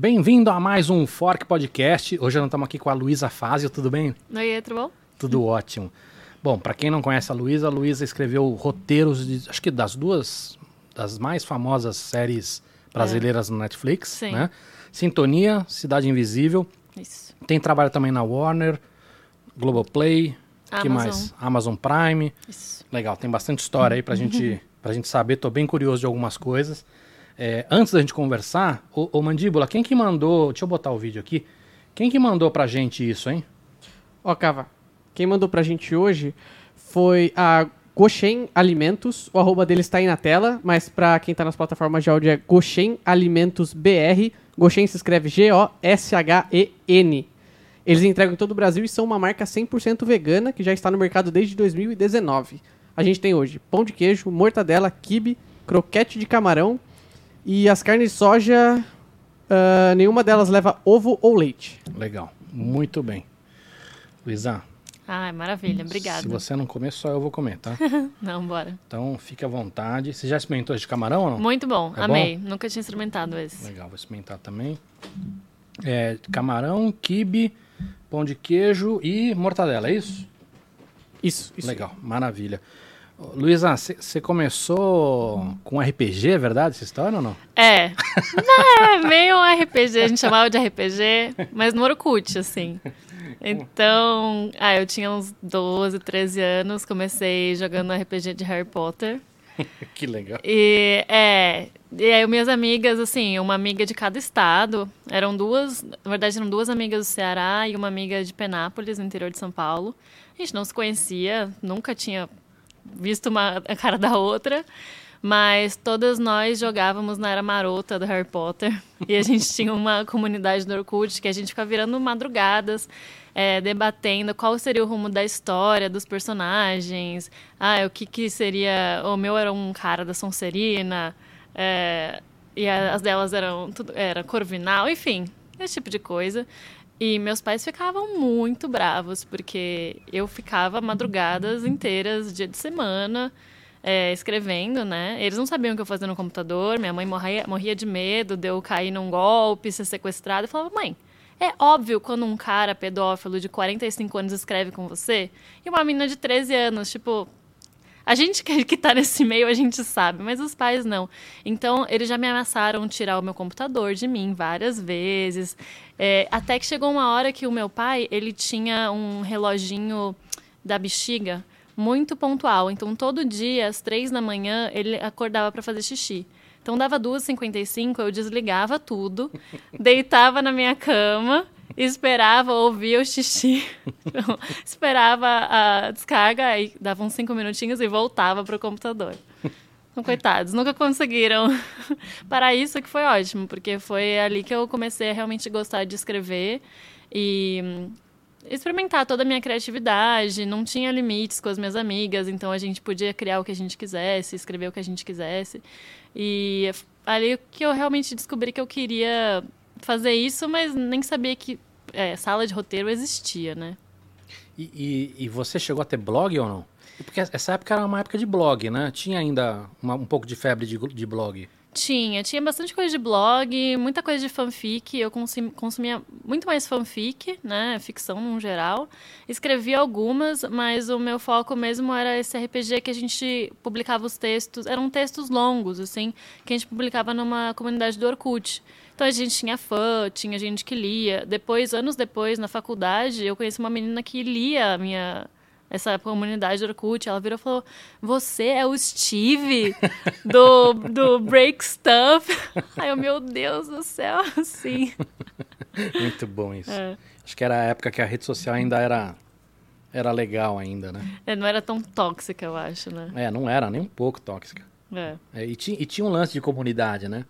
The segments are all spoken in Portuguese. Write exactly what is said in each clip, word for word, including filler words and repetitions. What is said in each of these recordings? Bem-vindo a mais um Fork Podcast. Hoje nós estamos aqui com a Luísa Fázio, tudo bem? Oi, tudo bom? Tudo ótimo. Bom, para quem não conhece a Luísa, a Luísa escreveu roteiros, de, acho que das duas, das mais famosas séries brasileiras é. no Netflix. Sim. Né? Sintonia, Cidade Invisível. Isso. Tem trabalho também na Warner, Globoplay, Amazon. Que mais? Amazon Prime. Isso. Legal, tem bastante história aí pra gente, pra gente saber. Tô bem curioso de algumas coisas. É, antes da gente conversar, ô, ô Mandíbula, quem que mandou... Deixa eu botar o vídeo aqui. Quem que mandou pra gente isso, hein? Ó, Cava, quem mandou pra gente hoje foi a Goshen Alimentos. O arroba deles tá aí na tela, mas pra quem tá nas plataformas de áudio é Goshen Alimentos B R. Goshen se escreve G O S H E N. Eles entregam em todo o Brasil e são uma marca cem por cento vegana que já está no mercado desde dois mil e dezenove. A gente tem hoje pão de queijo, mortadela, quibe, croquete de camarão e as carnes de soja, uh, nenhuma delas leva ovo ou leite. Legal, muito bem. Luísa. Ah, maravilha, obrigada. Se você não comer, só eu vou comer, tá? Não, bora. Então, fique à vontade. Você já experimentou esse de camarão ou não? Muito bom, é amei. Bom? Nunca tinha experimentado esse. Legal, vou experimentar também. É, camarão, quibe... Pão de queijo e mortadela, é isso? Isso, isso. Legal, maravilha. Luísa, você começou com R P G, é verdade, essa história ou não? É, não, é meio um R P G, a gente chamava de R P G, mas no Orkut, assim. Então, ah, eu tinha uns doze, treze anos, comecei jogando R P G de Harry Potter. Que legal. E, é, e aí minhas amigas, assim, uma amiga de cada estado, eram duas, na verdade eram duas amigas do Ceará e uma amiga de Penápolis, no interior de São Paulo. A gente não se conhecia, nunca tinha visto uma a cara da outra, mas todas nós jogávamos na Era Marota do Harry Potter. E a gente tinha uma comunidade no Orkut que a gente ficava virando madrugadas, é, debatendo qual seria o rumo da história, dos personagens. Ah, o que que seria... O meu era um cara da Sonserina, é, e as delas eram... Tudo, era Corvinal, enfim, esse tipo de coisa. E meus pais ficavam muito bravos, porque eu ficava madrugadas inteiras, dia de semana... É, escrevendo, né? Eles não sabiam o que eu fazia no computador, minha mãe morria, morria de medo de eu cair num golpe, ser sequestrada. Eu falava, mãe, é óbvio quando um cara pedófilo de quarenta e cinco anos escreve com você e uma menina de treze anos, tipo... A gente que, que tá nesse meio, a gente sabe, mas os pais não. Então, eles já me ameaçaram tirar o meu computador de mim várias vezes, é, até que chegou uma hora que o meu pai, ele tinha um reloginho da bexiga, muito pontual. Então, todo dia, às três da manhã, ele acordava para fazer xixi. Então, dava duas e cinquenta e cinco, eu desligava tudo, deitava na minha cama, esperava, ouvia o xixi, então, esperava a descarga, aí dava uns cinco minutinhos e voltava para o computador. Então, coitados, nunca conseguiram parar isso, que foi ótimo, porque foi ali que eu comecei a realmente gostar de escrever e... experimentar toda a minha criatividade, não tinha limites com as minhas amigas, então a gente podia criar o que a gente quisesse, escrever o que a gente quisesse. E ali que eu realmente descobri que eu queria fazer isso, mas nem sabia que é, sala de roteiro existia, né? E, e, e você chegou a ter blog ou não? Porque essa época era uma época de blog, né? Tinha ainda uma, um pouco de febre de, de blog. Tinha, tinha bastante coisa de blog, muita coisa de fanfic, eu consumia muito mais fanfic, né, ficção no geral, escrevia algumas, mas o meu foco mesmo era esse R P G que a gente publicava os textos, eram textos longos, assim, que a gente publicava numa comunidade do Orkut. Então a gente tinha fã, tinha gente que lia, depois, anos depois, na faculdade, eu conheci uma menina que lia a minha... essa comunidade do Orkut, ela virou e falou, você é o Steve do, do Break Stuff. Ai, meu Deus do céu, assim. Muito bom isso. É. Acho que era a época que a rede social ainda era, era legal ainda, né? É, não era tão tóxica, eu acho, né? É, não era nem um pouco tóxica. É. É, e, ti, e tinha um lance de comunidade, né?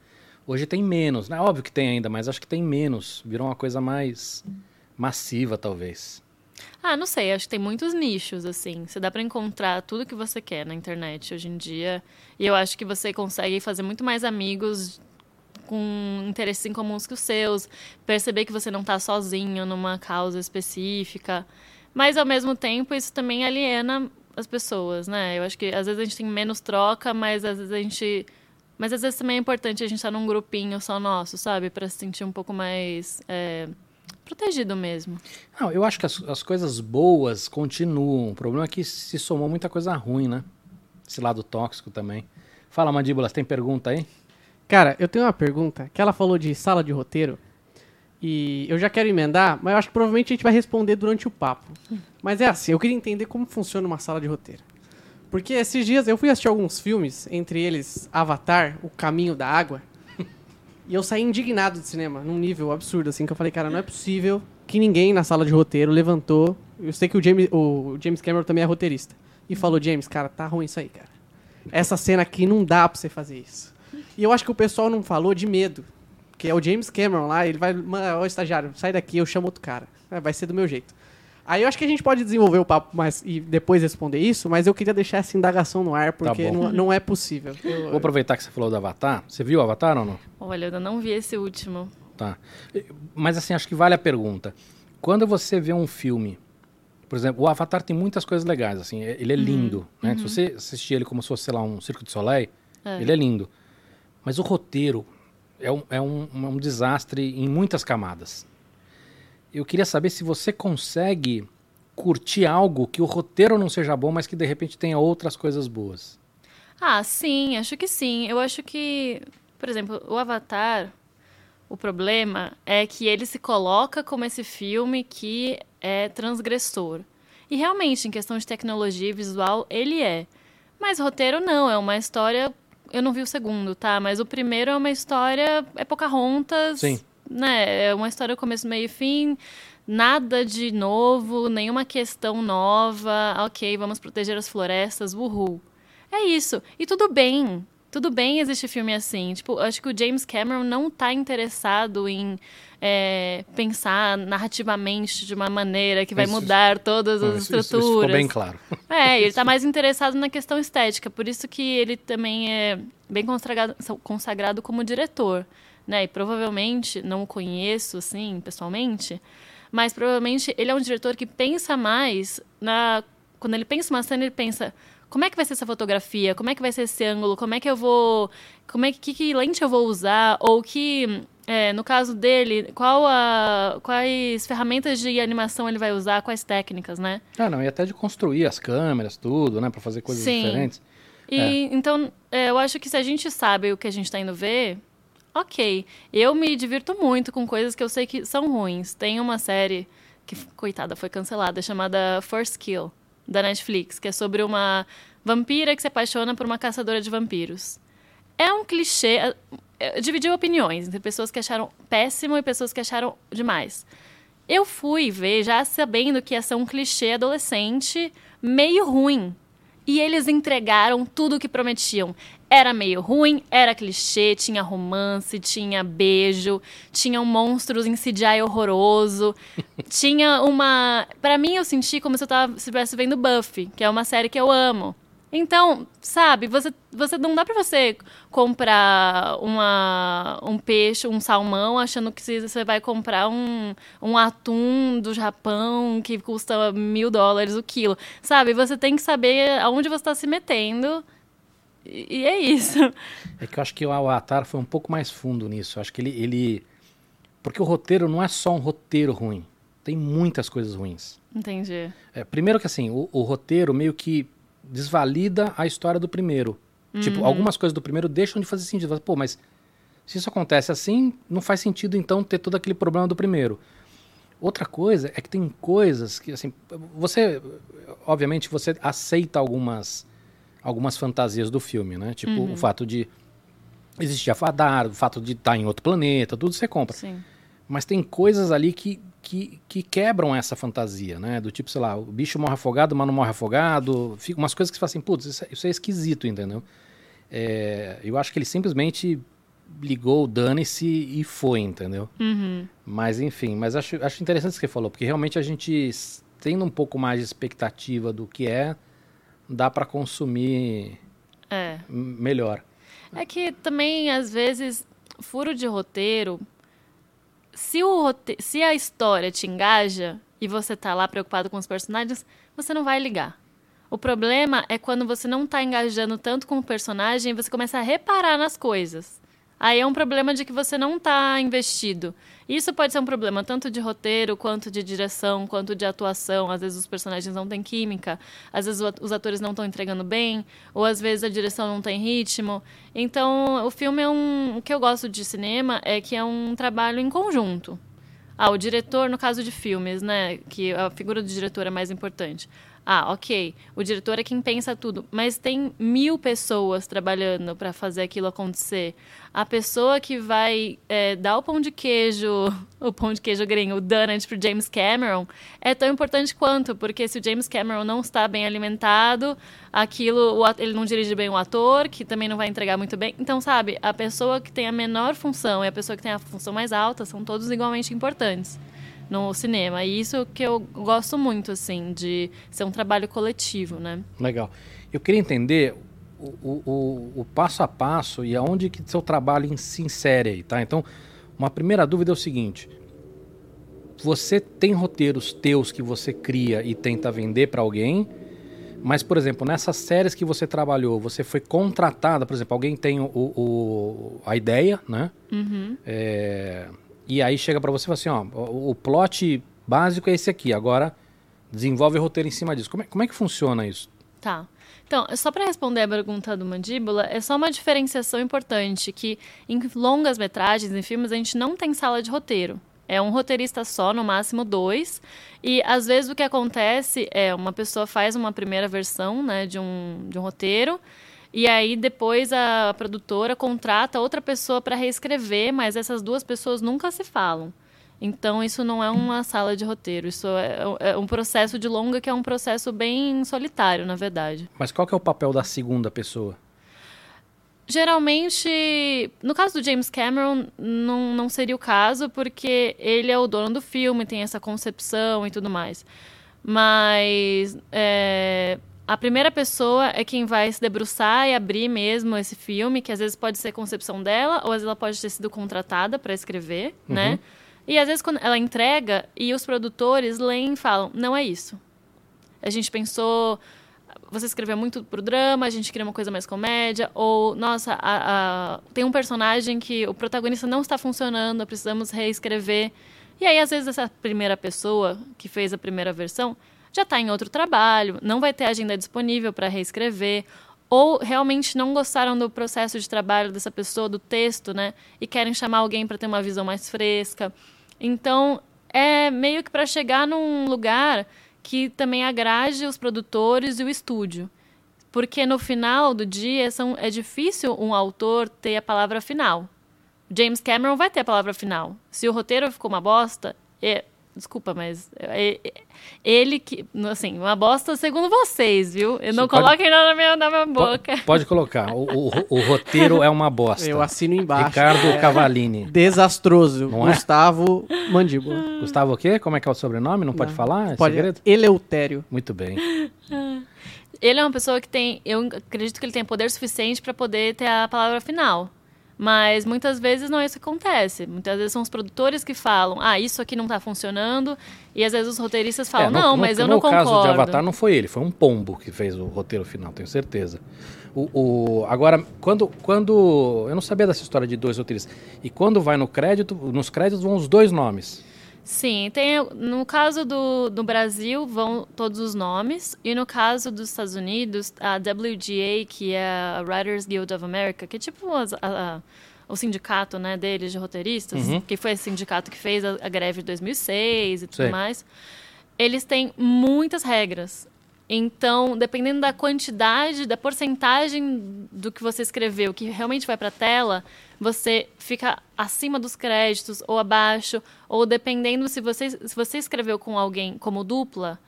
Hoje tem menos, né? Óbvio que tem ainda, mas acho que tem menos. Virou uma coisa mais massiva, talvez. Ah, não sei, acho que tem muitos nichos, assim. Você dá pra encontrar tudo que você quer na internet hoje em dia. E eu acho que você consegue fazer muito mais amigos com interesses em comuns que os seus. Perceber que você não tá sozinho numa causa específica. Mas, ao mesmo tempo, isso também aliena as pessoas, né? Eu acho que, às vezes, a gente tem menos troca, mas, às vezes, a gente Mas às vezes também é importante a gente estar num grupinho só nosso, sabe? Pra se sentir um pouco mais é, protegido mesmo. Não, eu acho que as, as coisas boas continuam. O problema é que se somou muita coisa ruim, né? Esse lado tóxico também. Fala, Mandíbula, você tem pergunta aí? Cara, eu tenho uma pergunta, que ela falou de sala de roteiro, e eu já quero emendar, mas eu acho que provavelmente a gente vai responder durante o papo. Mas é assim, eu queria entender como funciona uma sala de roteiro. Porque esses dias eu fui assistir alguns filmes, entre eles Avatar, O Caminho da Água, e eu saí indignado do cinema, num nível absurdo, assim, que eu falei, cara, não é possível que ninguém na sala de roteiro levantou. Eu sei que o James, o James Cameron também é roteirista. E falou, James, cara, tá ruim isso aí, cara. Essa cena aqui não dá pra você fazer isso. E eu acho que o pessoal não falou de medo, que é o James Cameron lá, ele vai, ó, estagiário, sai daqui, eu chamo outro cara. Vai ser do meu jeito. Aí eu acho que a gente pode desenvolver o papo mais e depois responder isso, mas eu queria deixar essa indagação no ar, porque tá não, não é possível. Eu, Vou aproveitar que você falou do Avatar. Você viu o Avatar ou não? Olha, eu não vi esse último. Tá. Mas assim, acho que vale a pergunta. Quando você vê um filme, por exemplo, o Avatar tem muitas coisas legais, assim, ele é lindo. Uhum. Né? Uhum. Se você assistir ele como se fosse, sei lá, um Cirque du Soleil, é. ele é lindo. Mas o roteiro é um, é um, um desastre em muitas camadas. Eu queria saber se você consegue curtir algo que o roteiro não seja bom, mas que de repente tenha outras coisas boas. Ah, sim, acho que sim. Eu acho que, por exemplo, o Avatar, o problema é que ele se coloca como esse filme que é transgressor. E realmente, em questão de tecnologia e visual, ele é. Mas roteiro não, é uma história... Eu não vi o segundo, tá? Mas o primeiro é uma história... É Pocahontas... Sim. Né? É uma história começo, meio e fim, nada de novo, nenhuma questão nova, ok, vamos proteger as florestas, uhul. É isso, e tudo bem, tudo bem existe filme assim, tipo, acho que o James Cameron não tá interessado em é, pensar narrativamente de uma maneira que vai isso, mudar todas as isso, estruturas. Isso ficou bem claro. É, ele tá mais interessado na questão estética, por isso que ele também é bem consagrado, consagrado como diretor. Né? E provavelmente, não o conheço assim, pessoalmente, mas provavelmente ele é um diretor que pensa mais na... Quando ele pensa uma cena, ele pensa, como é que vai ser essa fotografia? Como é que vai ser esse ângulo? Como é que eu vou... Como é que, que, que lente eu vou usar? Ou que, é, no caso dele, qual a... quais ferramentas de animação ele vai usar? Quais técnicas, né? Ah, não, e até de construir as câmeras, tudo, né? Pra fazer coisas Sim. diferentes. E, é. Então, é, eu acho que se a gente sabe o que a gente tá indo ver... Ok, eu me divirto muito com coisas que eu sei que são ruins. Tem uma série que, coitada, foi cancelada, chamada First Kill, da Netflix, que é sobre uma vampira que se apaixona por uma caçadora de vampiros. É um clichê, dividiu opiniões entre pessoas que acharam péssimo e pessoas que acharam demais. Eu fui ver já sabendo que ia ser um clichê adolescente meio ruim. E eles entregaram tudo o que prometiam. Era meio ruim, era clichê, tinha romance, tinha beijo, tinham monstros em C G I horroroso, tinha uma... Pra mim, eu senti como se eu tava, se estivesse vendo Buffy, que é uma série que eu amo. Então, sabe, você, você não dá pra você comprar uma, um peixe, um salmão, achando que você vai comprar um, um atum do Japão que custa mil dólares o quilo. Sabe, você tem que saber aonde você tá se metendo... E é isso. É que eu acho que o Avatar foi um pouco mais fundo nisso. Eu acho que ele, ele... Porque o roteiro não é só um roteiro ruim. Tem muitas coisas ruins. Entendi. É, primeiro que assim, o, o roteiro meio que desvalida a história do primeiro. Uhum. Tipo, algumas coisas do primeiro deixam de fazer sentido. Pô, mas se isso acontece assim, não faz sentido então ter todo aquele problema do primeiro. Outra coisa é que tem coisas que assim... Você, obviamente, você aceita algumas... algumas fantasias do filme, né? Tipo, uhum. o fato de existir Avatar, o fato de estar em outro planeta, tudo você compra. Sim. Mas tem coisas ali que, que, que quebram essa fantasia, né? Do tipo, sei lá, o bicho morre afogado, mas não morre afogado. Fica umas coisas que você fala assim, putz, isso, isso é esquisito, entendeu? É, eu acho que ele simplesmente ligou, dane-se e foi, entendeu? Uhum. Mas enfim, mas acho, acho interessante isso que você falou, porque realmente a gente tendo um pouco mais de expectativa do que é, dá para consumir é. melhor. É que também, às vezes, furo de roteiro, se, o rote... se a história te engaja e você tá lá preocupado com os personagens, você não vai ligar. O problema é quando você não tá engajando tanto com o personagem, você começa a reparar nas coisas. Aí é um problema de que você não tá investido. Isso pode ser um problema tanto de roteiro, quanto de direção, quanto de atuação. Às vezes os personagens não têm química, às vezes os atores não estão entregando bem, ou às vezes a direção não tem ritmo. Então, o filme é um... O que eu gosto de cinema é que é um trabalho em conjunto. Ah, o diretor, no caso de filmes, né? Que a figura do diretor é mais importante. Ah, ok, o diretor é quem pensa tudo, mas tem mil pessoas trabalhando para fazer aquilo acontecer. A pessoa que vai é, dar o pão de queijo, o pão de queijo gringo, o donut pro James Cameron, é tão importante quanto, porque se o James Cameron não está bem alimentado, aquilo, ele não dirige bem o ator, que também não vai entregar muito bem. Então, sabe, a pessoa que tem a menor função e a pessoa que tem a função mais alta são todos igualmente importantes no cinema, e isso que eu gosto muito, assim, de ser um trabalho coletivo, né? Legal. Eu queria entender o, o, o passo a passo e aonde que seu trabalho se insere aí, tá? Então, uma primeira dúvida é o seguinte, você tem roteiros teus que você cria e tenta vender para alguém, mas, por exemplo, nessas séries que você trabalhou, você foi contratada, por exemplo, alguém tem o, o, a ideia, né? Uhum. É... E aí chega pra você e fala assim, ó, o plot básico é esse aqui, agora desenvolve o roteiro em cima disso. Como é, como é que funciona isso? Tá. Então, só pra responder a pergunta do Mandíbula, é só uma diferenciação importante, que em longas metragens, em filmes, a gente não tem sala de roteiro. É um roteirista só, no máximo dois, e às vezes o que acontece é uma pessoa faz uma primeira versão, né, de um, de um roteiro, e aí, depois, a produtora contrata outra pessoa para reescrever, mas essas duas pessoas nunca se falam. Então, isso não é uma sala de roteiro. Isso é um processo de longa que é um processo bem solitário, na verdade. Mas qual que é o papel da segunda pessoa? Geralmente, no caso do James Cameron, não, não seria o caso, porque ele é o dono do filme, tem essa concepção e tudo mais. Mas... É... A primeira pessoa é quem vai se debruçar e abrir mesmo esse filme, que às vezes pode ser concepção dela, ou às vezes ela pode ter sido contratada para escrever, uhum. né? E às vezes quando ela entrega e os produtores leem e falam, não é isso. A gente pensou, você escreveu muito pro drama, a gente queria uma coisa mais comédia, ou, nossa, a, a, tem um personagem que o protagonista não está funcionando, precisamos reescrever. E aí, às vezes, essa primeira pessoa que fez a primeira versão já está em outro trabalho, não vai ter agenda disponível para reescrever, ou realmente não gostaram do processo de trabalho dessa pessoa, do texto, né? E querem chamar alguém para ter uma visão mais fresca. Então, é meio que para chegar num lugar que também agrade os produtores e o estúdio. Porque no final do dia são, é difícil um autor ter a palavra final. James Cameron vai ter a palavra final. Se o roteiro ficou uma bosta... É... Desculpa, mas ele que... Assim, uma bosta segundo vocês, viu? Eu não coloquem nada na minha, na minha boca. Pode, pode colocar. O, o, o roteiro é uma bosta. Eu assino embaixo. Ricardo é. Cavallini. Desastroso. Não Gustavo é? Mandíbula. Gustavo o quê? Como é que é o sobrenome? Não, não. pode falar? É pode. Segredo? Eleutério. Muito bem. Ele é uma pessoa que tem... Eu acredito que ele tem poder suficiente para poder ter a palavra final. Mas muitas vezes não é isso que acontece. Muitas vezes são os produtores que falam, ah, isso aqui não está funcionando. E às vezes os roteiristas falam, é, no, não, no, mas eu não concordo. No caso de Avatar não foi ele, foi um pombo que fez o roteiro final, tenho certeza. O, o, agora, quando, quando... Eu não sabia dessa história de dois roteiristas. E quando vai no crédito, nos créditos vão os dois nomes. Sim, tem, no caso do, do Brasil vão todos os nomes, e no caso dos Estados Unidos, a W G A, que é a Writers Guild of America, que é tipo a, a, o sindicato, né, deles de roteiristas, uhum. que foi esse sindicato que fez a, a greve de dois mil e seis e tudo Sim. mais, eles têm muitas regras. Então, dependendo da quantidade, da porcentagem do que você escreveu, que realmente vai para a tela, você fica acima dos créditos ou abaixo, ou dependendo se você, se você escreveu com alguém como dupla,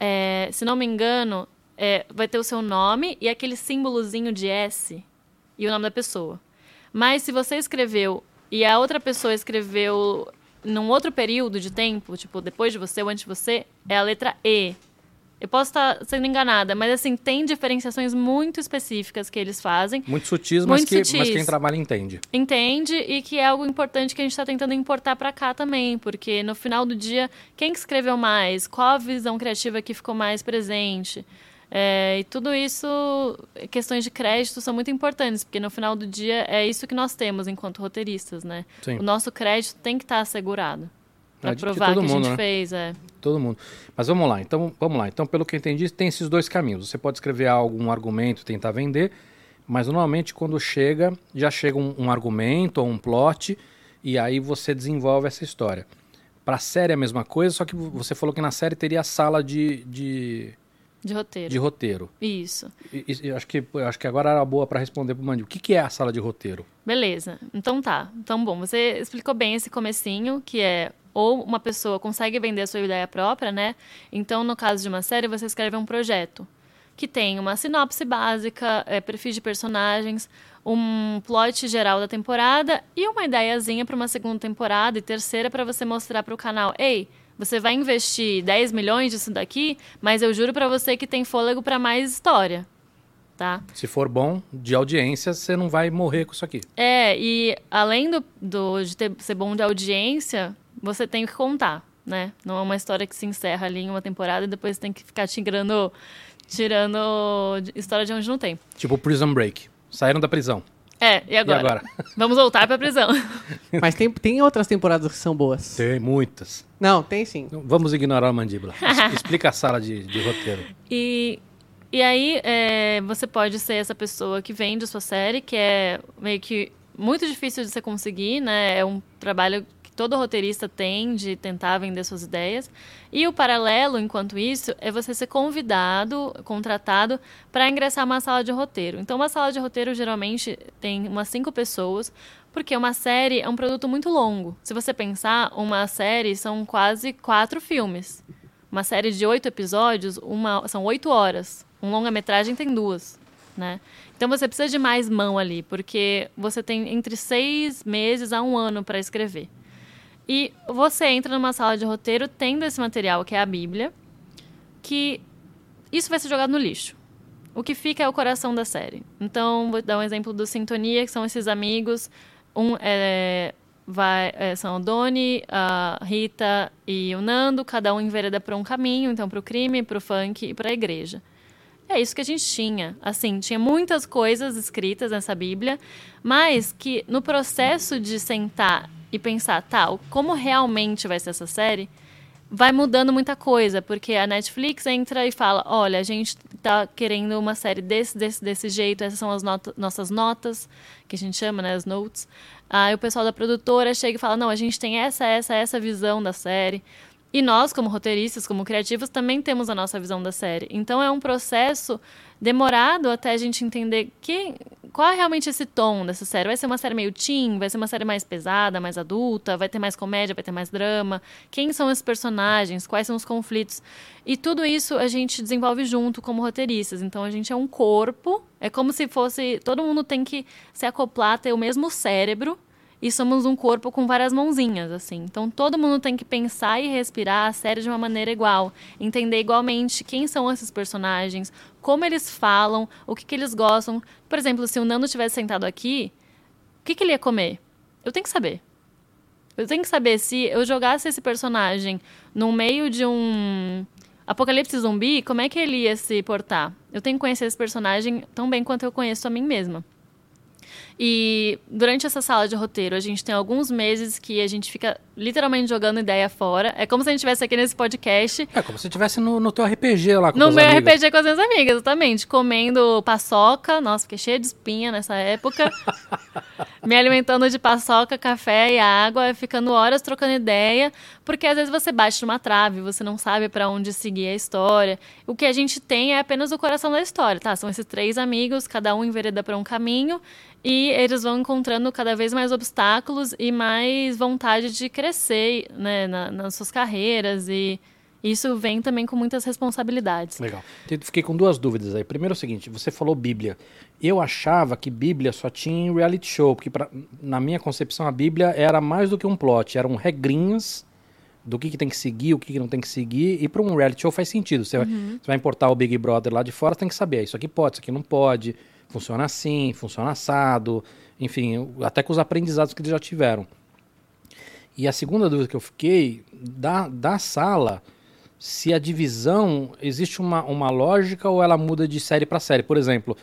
é, se não me engano, é, vai ter o seu nome e aquele símbolozinho de S e o nome da pessoa. Mas se você escreveu e a outra pessoa escreveu num outro período de tempo, tipo depois de você ou antes de você, é a letra E. Eu posso estar sendo enganada, mas assim, tem diferenciações muito específicas que eles fazem. Muito sutis, muito mas, que, sutis. mas quem trabalha entende. Entende, e que é algo importante que a gente está tentando importar para cá também, porque no final do dia, quem que escreveu mais? Qual a visão criativa que ficou mais presente? É, e tudo isso, questões de crédito são muito importantes, porque no final do dia é isso que nós temos enquanto roteiristas, né? Sim. O nosso crédito tem que estar assegurado. Para provar que a gente fez, é. Todo mundo. Mas vamos lá, então, vamos lá. Então, pelo que eu entendi, tem esses dois caminhos. Você pode escrever algo, um argumento, tentar vender, mas normalmente quando chega, já chega um, um argumento ou um plot, e aí você desenvolve essa história. Para a série é a mesma coisa, só que você falou que na série teria a sala de... de... De roteiro. De roteiro. Isso. E, e, acho, que, acho que agora era boa para responder para o Mandil. O que, que é a sala de roteiro? Beleza. Então tá. Então, bom, você explicou bem esse comecinho, que é ou uma pessoa consegue vender a sua ideia própria, né? Então, no caso de uma série, você escreve um projeto que tem uma sinopse básica, é, perfil de personagens, um plot geral da temporada e uma ideiazinha para uma segunda temporada e terceira para você mostrar para o canal. Ei, você vai investir dez milhões disso daqui, mas eu juro para você que tem fôlego para mais história, tá? Se for bom, de audiência, você não vai morrer com isso aqui. É, e além do, do, de ter, ser bom de audiência, você tem que contar, né? Não é uma história que se encerra ali em uma temporada e depois tem que ficar tirando, tirando história de onde não tem. Tipo Prison Break. Saíram da prisão. É, e agora? E agora? Vamos voltar pra prisão. Mas tem, tem outras temporadas que são boas. Tem muitas. Não, tem sim. Vamos ignorar a mandíbula. Explica a sala de, de roteiro. E, e aí, é, você pode ser essa pessoa que vende a sua série, que é meio que muito difícil de você conseguir, né? É um trabalho que todo roteirista tem de tentar vender suas ideias. E o paralelo, enquanto isso, é você ser convidado, contratado, para ingressar numa sala de roteiro. Então, uma sala de roteiro geralmente tem umas cinco pessoas, porque uma série é um produto muito longo. Se você pensar, uma série são quase quatro filmes. Uma série de oito episódios, uma, são oito horas. Um longa-metragem tem duas, né? Então, você precisa de mais mão ali, porque você tem entre seis meses a um ano para escrever. E você entra numa sala de roteiro tendo esse material, que é a Bíblia, que isso vai ser jogado no lixo. O que fica é o coração da série. Então, vou dar um exemplo do Sintonia, que são esses amigos. Um é, vai, é, são o Doni, a Rita e o Nando, cada um envereda para um caminho, então para o crime, para o funk e para a igreja. É isso que a gente tinha. Assim, tinha muitas coisas escritas nessa Bíblia, mas que no processo de sentar e pensar, tá, como realmente vai ser essa série, vai mudando muita coisa, porque a Netflix entra e fala, olha, a gente tá querendo uma série desse, desse, desse jeito, essas são as not- nossas notas, que a gente chama, né, as notes. Aí o pessoal da produtora chega e fala, não, a gente tem essa, essa, essa visão da série. E nós, como roteiristas, como criativos, também temos a nossa visão da série. Então, é um processo demorado até a gente entender que, qual é realmente esse tom dessa série. Vai ser uma série meio teen? Vai ser uma série mais pesada, mais adulta? Vai ter mais comédia? Vai ter mais drama? Quem são esses personagens? Quais são os conflitos? E tudo isso a gente desenvolve junto como roteiristas. Então, a gente é um corpo. É como se fosse... Todo mundo tem que se acoplar, ter o mesmo cérebro. E somos um corpo com várias mãozinhas, assim. Então, todo mundo tem que pensar e respirar a série de uma maneira igual. Entender igualmente quem são esses personagens, como eles falam, o que, que eles gostam. Por exemplo, se o Nando tivesse sentado aqui, o que, que ele ia comer? Eu tenho que saber. Eu tenho que saber se eu jogasse esse personagem no meio de um apocalipse zumbi, como é que ele ia se portar? Eu tenho que conhecer esse personagem tão bem quanto eu conheço a mim mesma. E durante essa sala de roteiro, a gente tem alguns meses que a gente fica literalmente jogando ideia fora. É como se a gente estivesse aqui nesse podcast. É como se estivesse no, no teu R P G lá com as minhas amigas. No meu R P G com as minhas amigas, exatamente. Comendo paçoca. Nossa, fiquei cheia de espinha nessa época. Me alimentando de paçoca, café e água. Ficando horas trocando ideia. Porque às vezes você bate numa trave, você não sabe pra onde seguir a história. O que a gente tem é apenas o coração da história, tá? São esses três amigos, cada um envereda pra um caminho. E eles vão encontrando cada vez mais obstáculos e mais vontade de crescer, né, na, nas suas carreiras. E isso vem também com muitas responsabilidades. Legal. Fiquei com duas dúvidas aí. Primeiro é o seguinte, você falou Bíblia. Eu achava que Bíblia só tinha em reality show, porque pra, na minha concepção a Bíblia era mais do que um plot, eram regrinhas do que, que tem que seguir, o que, que não tem que seguir. E para um reality show faz sentido. Você, uhum. vai, você vai importar o Big Brother lá de fora, tem que saber, isso aqui pode, isso aqui não pode. Funciona assim, funciona assado, enfim, até com os aprendizados que eles já tiveram. E a segunda dúvida que eu fiquei, da, da sala, se a divisão, existe uma, uma lógica ou ela muda de série para série? Por exemplo,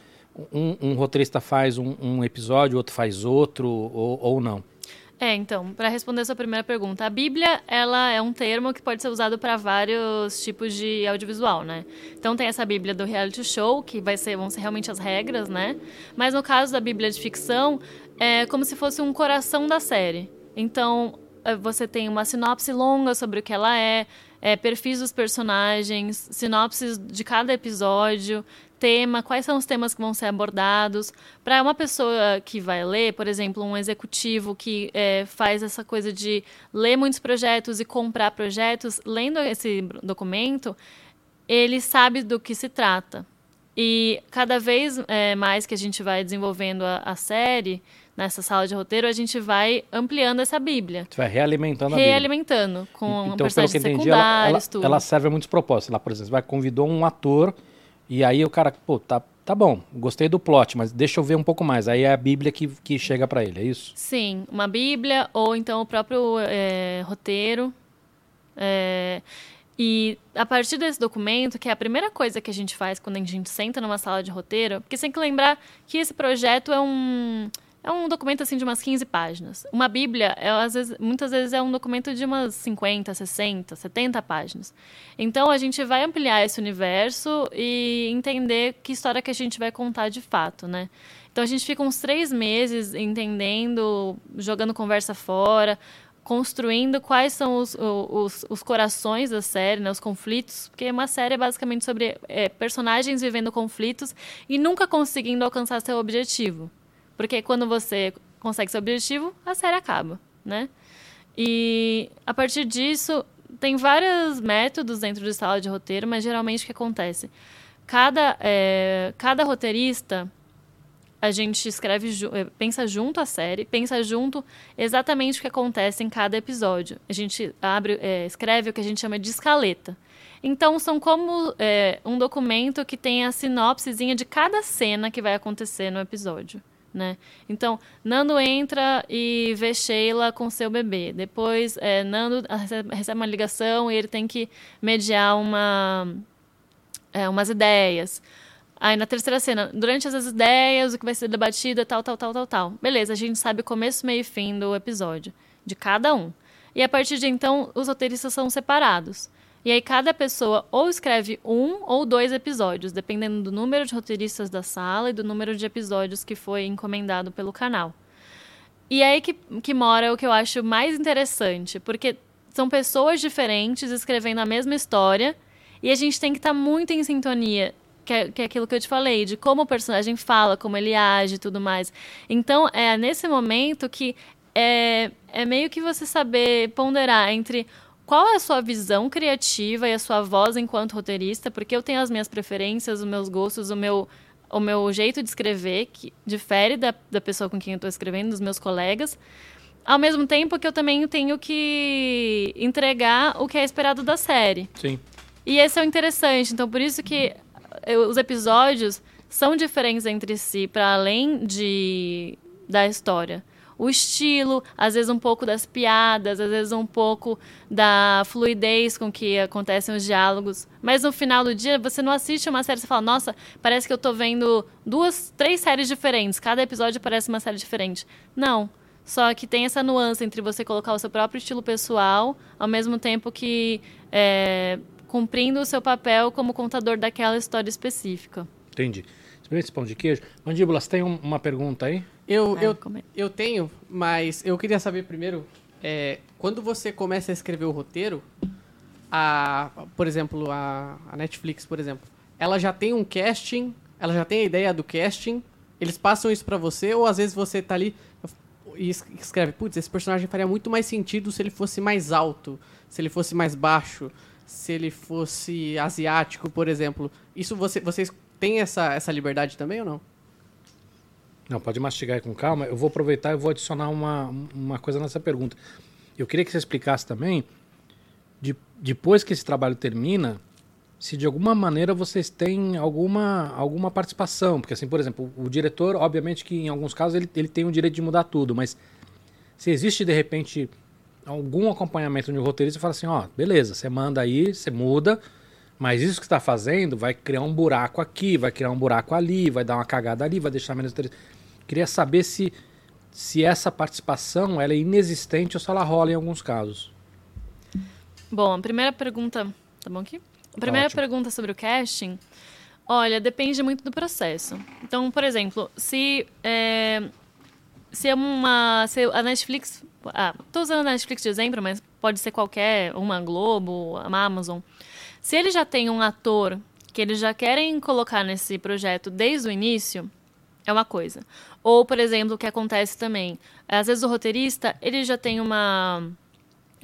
um, um roteirista faz um, um episódio, outro faz outro, ou, ou não? É, então, para responder essa primeira pergunta, a Bíblia, ela é um termo que pode ser usado para vários tipos de audiovisual, né? Então tem essa Bíblia do reality show, que vai ser, vão ser realmente as regras, né? Mas no caso da Bíblia de ficção, é como se fosse um coração da série. Então você tem uma sinopse longa sobre o que ela é, é perfis dos personagens, sinopses de cada episódio, tema, quais são os temas que vão ser abordados. Para uma pessoa que vai ler, por exemplo, um executivo que é, faz essa coisa de ler muitos projetos e comprar projetos, lendo esse documento, ele sabe do que se trata. E cada vez é, mais que a gente vai desenvolvendo a, a série, nessa sala de roteiro, a gente vai ampliando essa Bíblia. Você vai realimentando a Bíblia. Realimentando, com então, personagens secundários, ela, tudo. Ela serve a muitos propósitos. Ela, por exemplo, vai convidou um ator... E aí o cara, pô, tá, tá bom, gostei do plot, mas deixa eu ver um pouco mais. Aí é a Bíblia que, que chega pra ele, é isso? Sim, uma Bíblia ou então o próprio é, roteiro. É, e a partir desse documento, que é a primeira coisa que a gente faz quando a gente senta numa sala de roteiro, porque você tem que lembrar que esse projeto é um, é um documento assim, de umas quinze páginas. Uma Bíblia, é, às vezes, muitas vezes, é um documento de umas cinquenta, sessenta, setenta páginas. Então, a gente vai ampliar esse universo e entender que história que a gente vai contar de fato, né? Então, a gente fica uns três meses entendendo, jogando conversa fora, construindo quais são os, os, os corações da série, né? Os conflitos, porque uma série é basicamente sobre é, personagens vivendo conflitos e nunca conseguindo alcançar seu objetivo. Porque quando você consegue seu objetivo, a série acaba, né? E, a partir disso... Tem vários métodos dentro de sala de roteiro, mas geralmente o que acontece? Cada, é, cada roteirista, a gente escreve, ju- pensa junto a série, pensa junto exatamente o que acontece em cada episódio. A gente abre, é, escreve o que a gente chama de escaleta. Então, são como é, um documento que tem a sinopsezinha de cada cena que vai acontecer no episódio. Né? Então, Nando entra e vê Sheila com seu bebê. Depois, é, Nando recebe uma ligação e ele tem que mediar uma, é, umas ideias. Aí, na terceira cena, durante essas ideias, o que vai ser debatido é tal, tal, tal, tal, tal. Beleza, a gente sabe começo, meio e fim do episódio, de cada um. E, a partir de então, os roteiristas são separados. E aí, cada pessoa ou escreve um ou dois episódios, dependendo do número de roteiristas da sala e do número de episódios que foi encomendado pelo canal. E aí que, que mora o que eu acho mais interessante, porque são pessoas diferentes escrevendo a mesma história e a gente tem que estar muito em sintonia, que é, que é aquilo que eu te falei, de como o personagem fala, como ele age e tudo mais. Então, é nesse momento que é, é meio que você saber ponderar entre... Qual é a sua visão criativa e a sua voz enquanto roteirista? Porque eu tenho as minhas preferências, os meus gostos, o meu, o meu jeito de escrever, que difere da, da pessoa com quem eu estou escrevendo, dos meus colegas. Ao mesmo tempo que eu também tenho que entregar o que é esperado da série. Sim. E esse é o interessante. Então, por isso que eu, os episódios são diferentes entre si, para além de, da história. O estilo, às vezes um pouco das piadas, às vezes um pouco da fluidez com que acontecem os diálogos. Mas no final do dia, você não assiste uma série e fala, nossa, parece que eu tô vendo duas, três séries diferentes. Cada episódio parece uma série diferente. Não, só que tem essa nuance entre você colocar o seu próprio estilo pessoal, ao mesmo tempo que é, cumprindo o seu papel como contador daquela história específica. Entendi. Esse pão de queijo. Mandíbulas, tem um, uma pergunta aí? Eu, eu, eu tenho, mas eu queria saber primeiro, é, quando você começa a escrever o roteiro, a, por exemplo, a, a Netflix, por exemplo, ela já tem um casting, ela já tem a ideia do casting, eles passam isso pra você, ou às vezes você tá ali e escreve, putz, esse personagem faria muito mais sentido se ele fosse mais alto, se ele fosse mais baixo, se ele fosse asiático, por exemplo. Isso você, vocês têm essa, essa liberdade também ou não? Não, pode mastigar com calma. Eu vou aproveitar e vou adicionar uma, uma coisa nessa pergunta. Eu queria que você explicasse também, de, depois que esse trabalho termina, se de alguma maneira vocês têm alguma, alguma participação. Porque, assim, por exemplo, o, o diretor, obviamente que em alguns casos ele, ele tem o direito de mudar tudo, mas se existe, de repente, algum acompanhamento de um roteirista e fala assim, ó, beleza, você manda aí, você muda, mas isso que você tá fazendo vai criar um buraco aqui, vai criar um buraco ali, vai dar uma cagada ali, vai deixar menos interessante. Queria saber se, se essa participação ela é inexistente ou se ela rola em alguns casos. Bom, a primeira pergunta... Tá bom aqui? A primeira tá pergunta sobre o casting... Olha, depende muito do processo. Então, por exemplo, se é, se é uma... Se a Netflix... Ah, tô usando a Netflix de exemplo, mas pode ser qualquer... Uma Globo, uma Amazon. Se ele já tem um ator que eles já querem colocar nesse projeto desde o início, é uma coisa. Ou, por exemplo, o que acontece também. Às vezes o roteirista, ele já tem uma...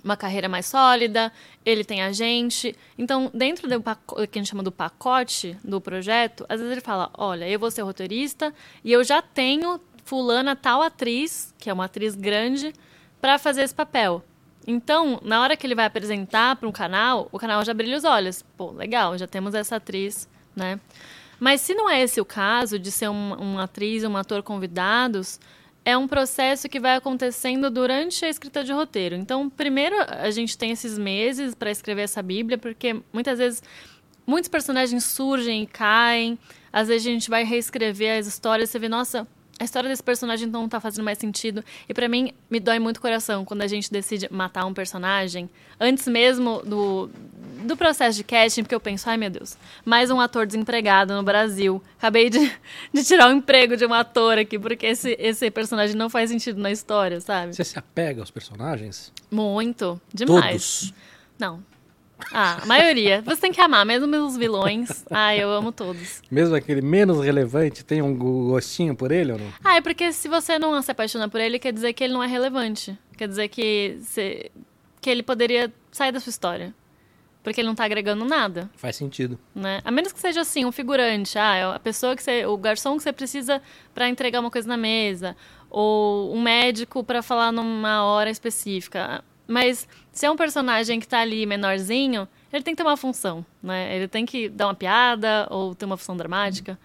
uma carreira mais sólida, ele tem agente. Então, dentro do pacote, que a gente chama do pacote do projeto, às vezes ele fala, olha, eu vou ser roteirista e eu já tenho fulana tal atriz, que é uma atriz grande, para fazer esse papel. Então, na hora que ele vai apresentar para um canal, o canal já brilha os olhos. Pô, legal, já temos essa atriz, né? Mas se não é esse o caso de ser um, uma atriz, um ator convidados... É um processo que vai acontecendo durante a escrita de roteiro. Então, primeiro, a gente tem esses meses para escrever essa Bíblia, porque muitas vezes, muitos personagens surgem e caem. Às vezes, a gente vai reescrever as histórias. Você vê, nossa, a história desse personagem não está fazendo mais sentido. E, para mim, me dói muito o coração quando a gente decide matar um personagem antes mesmo do, do processo de casting, porque eu penso, ai, meu Deus, mais um ator desempregado no Brasil. Acabei de, de tirar o emprego de um ator aqui, porque esse, esse personagem não faz sentido na história, sabe? Você se apega aos personagens? Muito. Demais. Todos? Não. Ah, a maioria. Você tem que amar, mesmo os vilões. Ah, eu amo todos. Mesmo aquele menos relevante, tem um gostinho por ele ou não? Ah, é porque se você não se apaixona por ele, quer dizer que ele não é relevante. Quer dizer que, se, que ele poderia sair da sua história. Porque ele não tá agregando nada. Faz sentido. Né? A menos que seja assim, um figurante. Ah, é a pessoa que você... O garçom que você precisa pra entregar uma coisa na mesa. Ou um médico pra falar numa hora específica. Mas se é um personagem que tá ali menorzinho, ele tem que ter uma função, né? Ele tem que dar uma piada ou ter uma função dramática.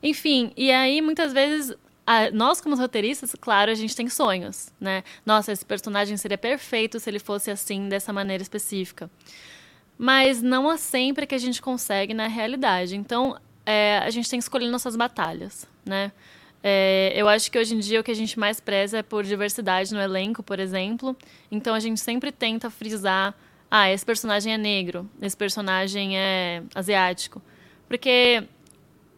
Enfim, e aí muitas vezes, a, nós como roteiristas, claro, a gente tem sonhos, né? Nossa, esse personagem seria perfeito se ele fosse assim, dessa maneira específica. Mas não é sempre que a gente consegue na realidade. Então, é, a gente tem que escolher nossas batalhas, né? É, eu acho que hoje em dia o que a gente mais preza é por diversidade no elenco, por exemplo. Então a gente sempre tenta frisar, ah, esse personagem é negro, esse personagem é asiático. Porque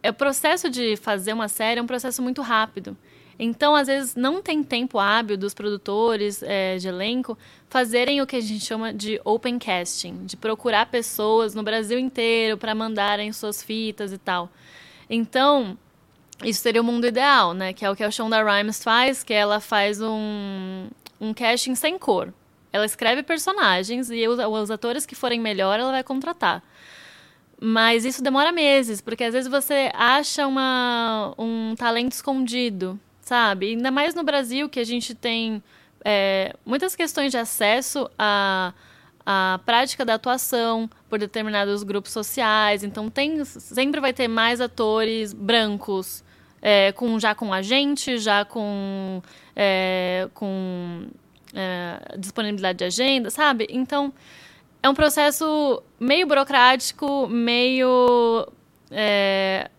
o processo de fazer uma série é um processo muito rápido. Então, às vezes, não tem tempo hábil dos produtores é, de elenco fazerem o que a gente chama de open casting, de procurar pessoas no Brasil inteiro para mandarem suas fitas e tal. Então... Isso seria o mundo ideal, né? Que é o que a Shonda Rhimes faz, que ela faz um, um casting sem cor. Ela escreve personagens e os, os atores que forem melhor ela vai contratar. Mas isso demora meses, porque às vezes você acha uma, um talento escondido, sabe? Ainda mais no Brasil, que a gente tem é, muitas questões de acesso a... a prática da atuação por determinados grupos sociais. Então, tem, sempre vai ter mais atores brancos, é, com, já com agente, já com, é, com é, disponibilidade de agenda, sabe? Então, é um processo meio burocrático, meio é,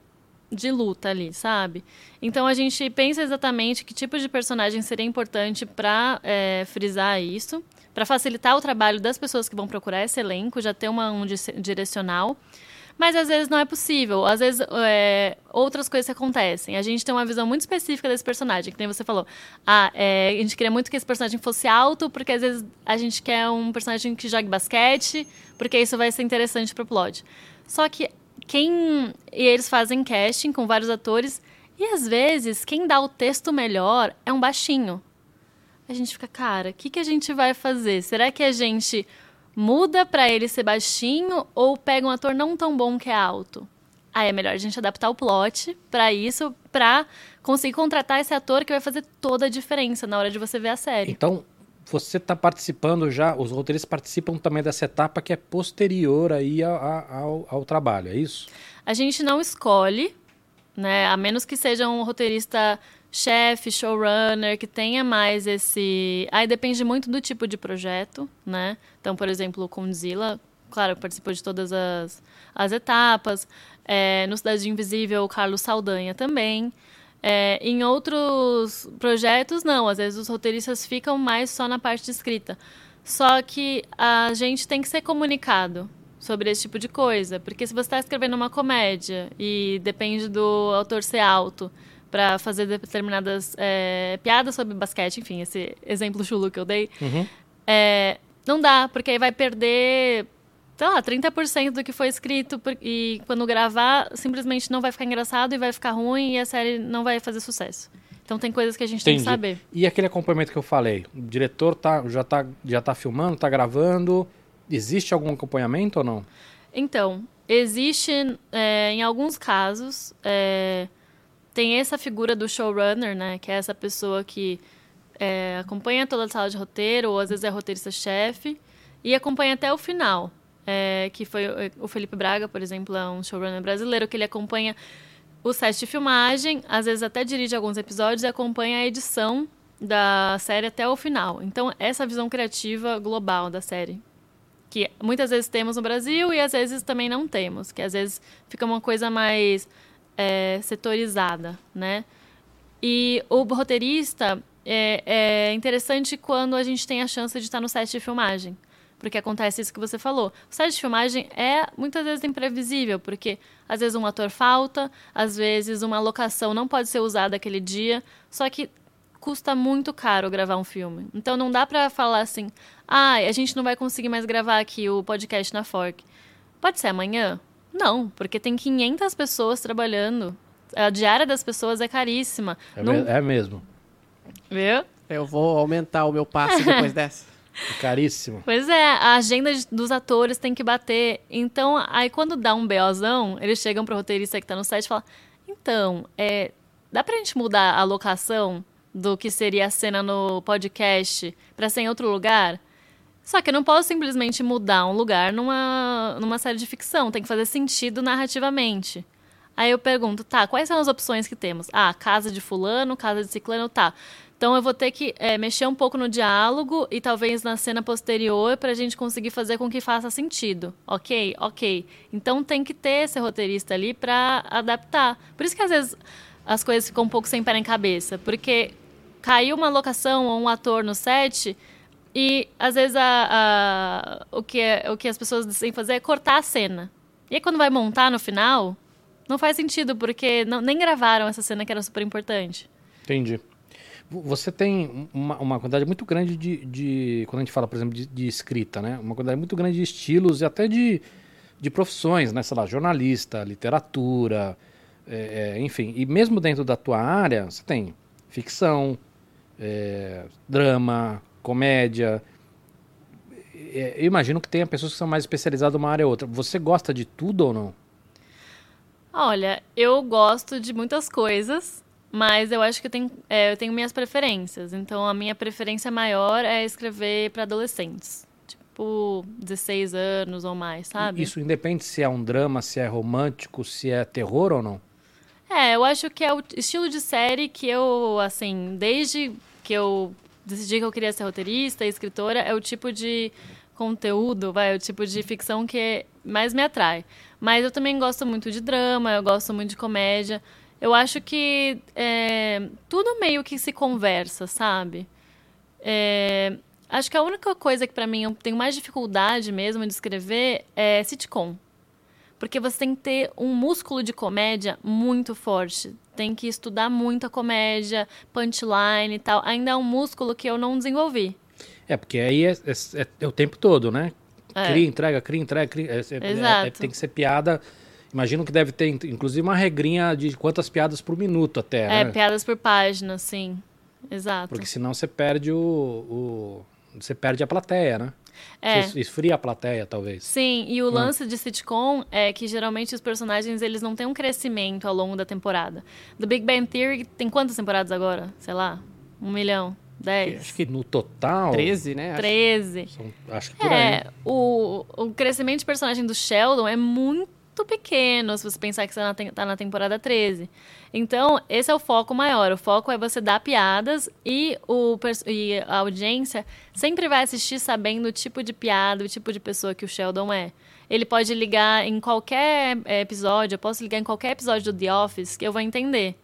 de luta ali, sabe? Então, a gente pensa exatamente que tipo de personagem seria importante para é, frisar isso, para facilitar o trabalho das pessoas que vão procurar esse elenco, já ter uma, um direcional. Mas, às vezes, não é possível. Às vezes, é, outras coisas acontecem. A gente tem uma visão muito específica desse personagem, que nem você falou. Ah, é, a gente queria muito que esse personagem fosse alto, porque, às vezes, a gente quer um personagem que jogue basquete, porque isso vai ser interessante para o plot. Só que quem... E eles fazem casting com vários atores, e, às vezes, quem dá o texto melhor é um baixinho. A gente fica, cara, o que, que a gente vai fazer? Será que a gente muda pra ele ser baixinho ou pega um ator não tão bom que é alto? Aí é melhor a gente adaptar o plot pra isso, pra conseguir contratar esse ator que vai fazer toda a diferença na hora de você ver a série. Então, você tá participando já, os roteiristas participam também dessa etapa que é posterior aí ao, ao, ao trabalho, é isso? A gente não escolhe, né, a menos que seja um roteirista chefe, showrunner, que tenha mais esse... Aí depende muito do tipo de projeto, né? Então, por exemplo, o Condzilla, claro, participou de todas as, as etapas. É, no Cidade Invisível, o Carlos Saldanha também. É, em outros projetos, não. Às vezes, os roteiristas ficam mais só na parte de escrita. Só que a gente tem que ser comunicado sobre esse tipo de coisa. Porque se você está escrevendo uma comédia e depende do autor ser alto para fazer determinadas é, piadas sobre basquete, enfim, esse exemplo chulo que eu dei, uhum. é, não dá, porque aí vai perder, sei lá, trinta por cento do que foi escrito e quando gravar, simplesmente não vai ficar engraçado e vai ficar ruim e a série não vai fazer sucesso. Então tem coisas que a gente Entendi. Tem que saber. E aquele acompanhamento que eu falei? O diretor tá, já está já tá filmando, está gravando... Existe algum acompanhamento ou não? Então, existe é, em alguns casos, é, tem essa figura do showrunner, né? Que é essa pessoa que é, acompanha toda a sala de roteiro, ou às vezes é roteirista-chefe, e acompanha até o final. É, que foi o Felipe Braga, por exemplo, é um showrunner brasileiro, que ele acompanha o set de filmagem, às vezes até dirige alguns episódios e acompanha a edição da série até o final. Então, essa visão criativa global da série, que muitas vezes temos no Brasil e às vezes também não temos, que às vezes fica uma coisa mais é, setorizada, né? E o roteirista é, é interessante quando a gente tem a chance de estar no set de filmagem, porque acontece isso que você falou. O set de filmagem é muitas vezes imprevisível, porque às vezes um ator falta, às vezes uma locação não pode ser usada aquele dia, só que custa muito caro gravar um filme. Então não dá pra falar assim, ah, a gente não vai conseguir mais gravar aqui o podcast na Fork. Pode ser amanhã? Não, porque tem quinhentas pessoas trabalhando. A diária das pessoas é caríssima. É, não... é mesmo. Viu? Eu vou aumentar o meu passe depois dessa. É caríssimo. Pois é, a agenda dos atores tem que bater. Então, aí quando dá um BOzão, eles chegam pro roteirista que tá no site e falam, então, é, dá pra gente mudar a locação do que seria a cena no podcast para ser em outro lugar? Só que eu não posso simplesmente mudar um lugar numa, numa série de ficção. Tem que fazer sentido narrativamente. Aí eu pergunto, tá, quais são as opções que temos? Ah, casa de fulano, casa de ciclano, tá. Então eu vou ter que é, mexer um pouco no diálogo e talvez na cena posterior pra gente conseguir fazer com que faça sentido. Ok, ok. Então tem que ter esse roteirista ali pra adaptar. Por isso que às vezes as coisas ficam um pouco sem pé em cabeça, porque caiu uma locação ou um ator no set e, às vezes, a, a, o, que é, o que as pessoas decidem fazer é cortar a cena. E aí, quando vai montar no final, não faz sentido, porque não, nem gravaram essa cena que era super importante. Entendi. Você tem uma, uma quantidade muito grande de, de... Quando a gente fala, por exemplo, de, de escrita, né? Uma quantidade muito grande de estilos e até de, de profissões, né? Sei lá, jornalista, literatura, é, é, enfim. E mesmo dentro da tua área, você tem ficção, é, drama, comédia. É, eu imagino que tenha pessoas que são mais especializadas numa área ou outra. Você gosta de tudo ou não? Olha, eu gosto de muitas coisas, mas eu acho que eu tenho, é, eu tenho minhas preferências. Então, a minha preferência maior é escrever para adolescentes. Tipo, dezesseis anos ou mais, sabe? Isso independe se é um drama, se é romântico, se é terror ou não? É, eu acho que é o estilo de série que eu, assim, desde que eu decidi que eu queria ser roteirista e escritora, é o tipo de conteúdo, vai, é o tipo de ficção que mais me atrai. Mas eu também gosto muito de drama, eu gosto muito de comédia. Eu acho que é, tudo meio que se conversa, sabe? É, acho que a única coisa que, pra mim, eu tenho mais dificuldade mesmo de escrever é sitcom. Porque você tem que ter um músculo de comédia muito forte. Tem que estudar muito a comédia, punchline e tal. Ainda é um músculo que eu não desenvolvi. É, porque aí é, é, é o tempo todo, né? É. Cria, entrega, cria, entrega, cria. É, Exato. É, é, tem que ser piada. Imagino que deve ter, inclusive, uma regrinha de quantas piadas por minuto até, né? É, piadas por página, sim. Exato. Porque senão você perde o... o você perde a plateia, né? É. Esfria a plateia, talvez. Sim, e o hum. lance de sitcom é que geralmente os personagens eles não têm um crescimento ao longo da temporada. The Big Bang Theory tem quantas temporadas agora? Sei lá, um milhão, dez? Acho que no total... treze, né? treze. Acho, acho que por é, aí. O, o crescimento de personagem do Sheldon é muito muito pequeno, se você pensar que você tá na temporada treze. Então, esse é o foco maior. O foco é você dar piadas e, o, e a audiência sempre vai assistir sabendo o tipo de piada, o tipo de pessoa que o Sheldon é. Ele pode ligar em qualquer episódio, eu posso ligar em qualquer episódio do The Office, que eu vou entender.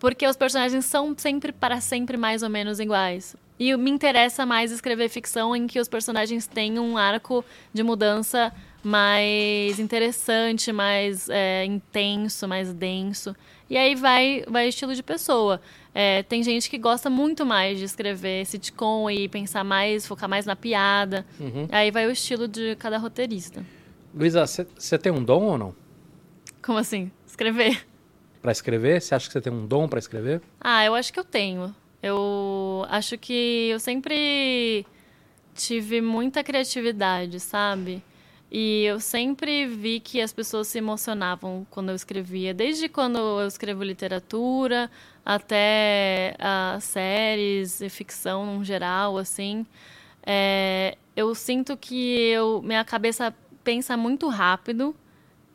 Porque os personagens são sempre, para sempre, mais ou menos iguais. E me interessa mais escrever ficção em que os personagens tenham um arco de mudança mais interessante, mais é, intenso, mais denso. E aí vai, vai estilo de pessoa. É, tem gente que gosta muito mais de escrever sitcom e pensar mais, focar mais na piada. Uhum. Aí vai o estilo de cada roteirista. Luísa, você tem um dom ou não? Como assim? Escrever. Pra escrever? Você acha que você tem um dom pra escrever? Ah, eu acho que eu tenho. Eu acho que eu sempre tive muita criatividade, sabe? E eu sempre vi que as pessoas se emocionavam quando eu escrevia. Desde quando eu escrevo literatura, até uh, séries e ficção no geral, assim. É, eu sinto que eu, minha cabeça pensa muito rápido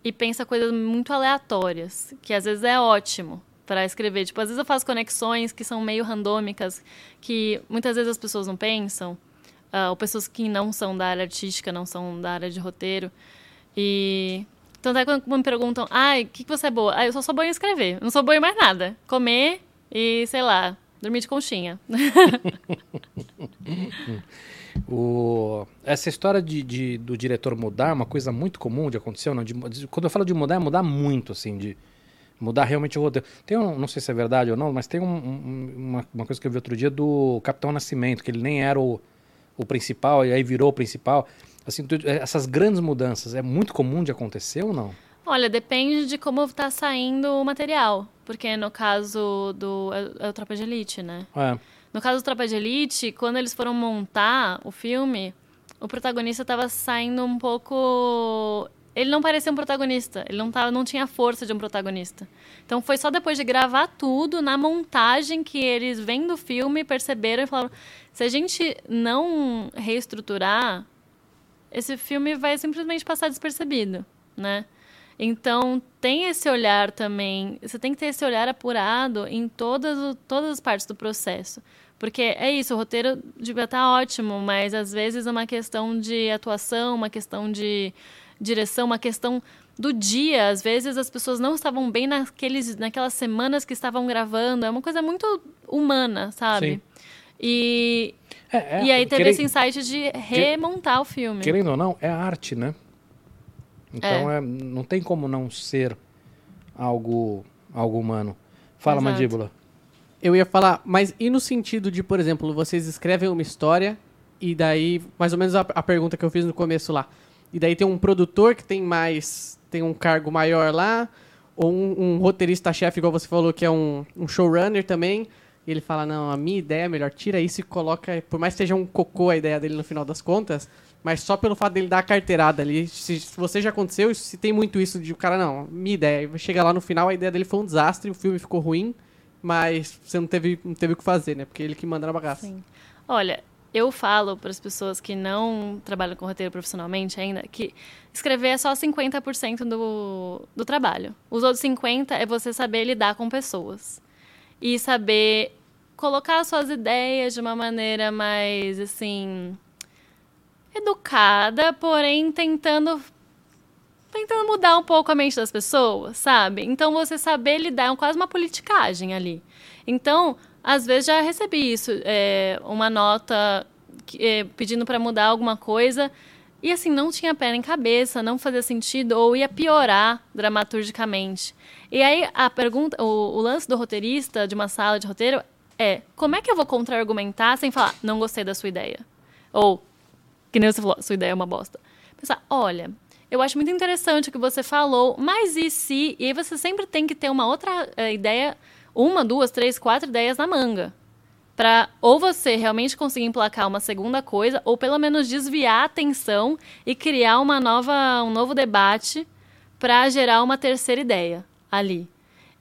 e pensa coisas muito aleatórias, que às vezes é ótimo para escrever. Tipo, às vezes eu faço conexões que são meio randômicas, que muitas vezes as pessoas não pensam, uh, ou pessoas que não são da área artística, não são da área de roteiro. E então, até quando me perguntam, ah, o que, que você é boa? Ah, eu só sou boa em escrever, não sou boa em mais nada. Comer e, sei lá, dormir de conchinha. O... Essa história de, de, do diretor mudar é uma coisa muito comum de acontecer, não? De, de, quando eu falo de mudar, é mudar muito, assim, de mudar realmente o roteiro. Tem um, não sei se é verdade ou não, mas tem um, um, uma, uma coisa que eu vi outro dia do Capitão Nascimento, que ele nem era o, o principal e aí virou o principal. Assim, essas grandes mudanças, é muito comum de acontecer ou não? Olha, depende de como está saindo o material, porque no caso do... é o Tropa de Elite, né? É. No caso do Tropa de Elite, quando eles foram montar o filme, o protagonista estava saindo um pouco... Ele não parecia um protagonista, ele não, tava, não tinha a força de um protagonista. Então foi só depois de gravar tudo, na montagem, que eles vendo o filme, perceberam e falaram, se a gente não reestruturar, esse filme vai simplesmente passar despercebido, né? Então, tem esse olhar também, você tem que ter esse olhar apurado em todas, todas as partes do processo. Porque é isso, o roteiro devia estar ótimo, mas às vezes é uma questão de atuação, uma questão de direção, uma questão do dia. Às vezes as pessoas não estavam bem naqueles, naquelas semanas que estavam gravando, é uma coisa muito humana, sabe? Sim. E, é, é, e aí teve querendo, esse insight de remontar o filme. Querendo ou não, é arte, né? Então, é. É, não tem como não ser algo, algo humano. Fala, exato. Mandíbula. Eu ia falar, mas e no sentido de, por exemplo, vocês escrevem uma história e daí, mais ou menos a, a pergunta que eu fiz no começo lá, e daí tem um produtor que tem mais, tem um cargo maior lá, ou um, um roteirista-chefe, igual você falou, que é um, um showrunner também, e ele fala, não, a minha ideia é melhor, tira isso e coloca, por mais que seja um cocô a ideia dele no final das contas... Mas só pelo fato dele dar a carteirada ali, se, se você já aconteceu, se tem muito isso de o cara, não, minha ideia, chega lá no final, a ideia dele foi um desastre, o filme ficou ruim, mas você não teve, não teve o que fazer, né? Porque ele que manda na bagaça. Sim. Olha, eu falo para as pessoas que não trabalham com roteiro profissionalmente ainda, que escrever é só cinquenta por cento do, do trabalho. Os outros cinquenta por cento é você saber lidar com pessoas. E saber colocar suas ideias de uma maneira mais, assim... educada, porém tentando, tentando mudar um pouco a mente das pessoas, sabe? Então, você saber lidar é quase uma politicagem ali. Então, às vezes já recebi isso, é, uma nota que, é, pedindo para mudar alguma coisa e, assim, não tinha pé nem cabeça, não fazia sentido ou ia piorar dramaturgicamente. E aí, a pergunta, o, o lance do roteirista de uma sala de roteiro é como é que eu vou contra-argumentar sem falar não gostei da sua ideia? Ou... que nem você falou, sua ideia é uma bosta. Pensar, olha, eu acho muito interessante o que você falou, mas e se... E aí você sempre tem que ter uma outra é, ideia, uma, duas, três, quatro ideias na manga. Pra ou você realmente conseguir emplacar uma segunda coisa, ou pelo menos desviar a atenção e criar uma nova, um novo debate pra gerar uma terceira ideia ali.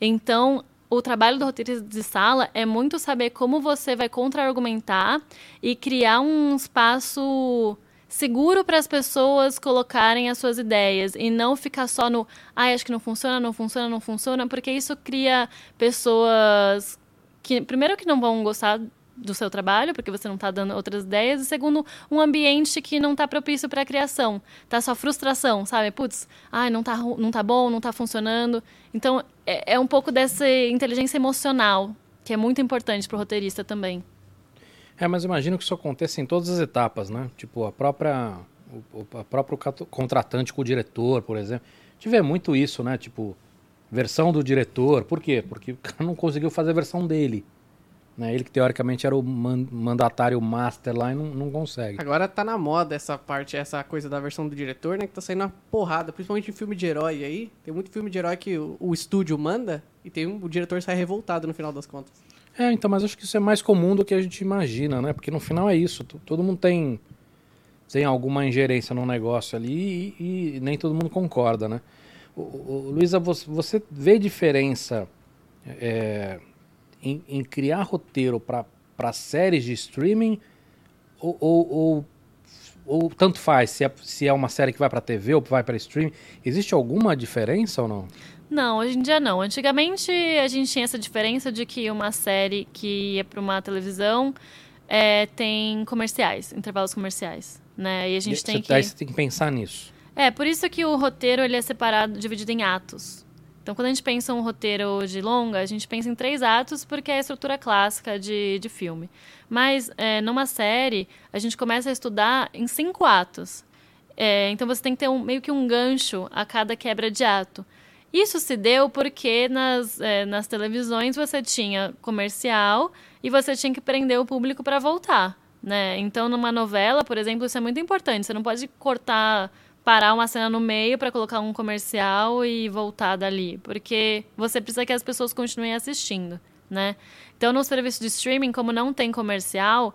Então... O trabalho do roteirista de sala é muito saber como você vai contra-argumentar e criar um espaço seguro para as pessoas colocarem as suas ideias e não ficar só no ai, ah, acho que não funciona, não funciona, não funciona, porque isso cria pessoas que, primeiro, que não vão gostar do seu trabalho, porque você não está dando outras ideias, e segundo, um ambiente que não está propício para a criação, tá só frustração, sabe? Putz, ai, não tá, não tá bom, não tá funcionando. Então, é, é um pouco dessa inteligência emocional, que é muito importante pro roteirista também. É, mas eu imagino que isso acontece em todas as etapas, né? Tipo, a própria, o a próprio contratante com o diretor, por exemplo. Tiver muito isso, né? Tipo, versão do diretor. Por quê? Porque o cara não conseguiu fazer a versão dele. Né? Ele que teoricamente era o man- mandatário master lá e não, não consegue. Agora tá na moda essa parte, essa coisa da versão do diretor, né? Que tá saindo uma porrada, principalmente em filme de herói aí. Tem muito filme de herói que o, o estúdio manda e tem um, o diretor sai revoltado no final das contas. É, então, mas acho que isso é mais comum do que a gente imagina, né? Porque no final é isso, t- todo mundo tem, tem alguma ingerência no negócio ali e, e nem todo mundo concorda, né? O, o, Luísa, você, você vê diferença... É, Em, em criar roteiro para séries de streaming ou, ou, ou, ou tanto faz, se é, se é uma série que vai para T V ou vai para streaming? Existe alguma diferença ou não? Não, hoje em dia não. Antigamente a gente tinha essa diferença de que uma série que ia para uma televisão é, tem comerciais, intervalos comerciais, né? E a gente e tem você, que... Aí você tem que pensar nisso. É, por isso que o roteiro ele é separado, dividido em atos. Então, quando a gente pensa em um roteiro de longa, a gente pensa em três atos, porque é a estrutura clássica de, de filme. Mas, é, numa série, a gente começa a estudar em cinco atos. É, então, você tem que ter um, meio que um gancho a cada quebra de ato. Isso se deu porque nas, é, nas televisões você tinha comercial e você tinha que prender o público para voltar, né? Então, numa novela, por exemplo, isso é muito importante. Você não pode cortar... parar uma cena no meio para colocar um comercial e voltar dali, porque você precisa que as pessoas continuem assistindo, né? Então, no serviço de streaming, como não tem comercial,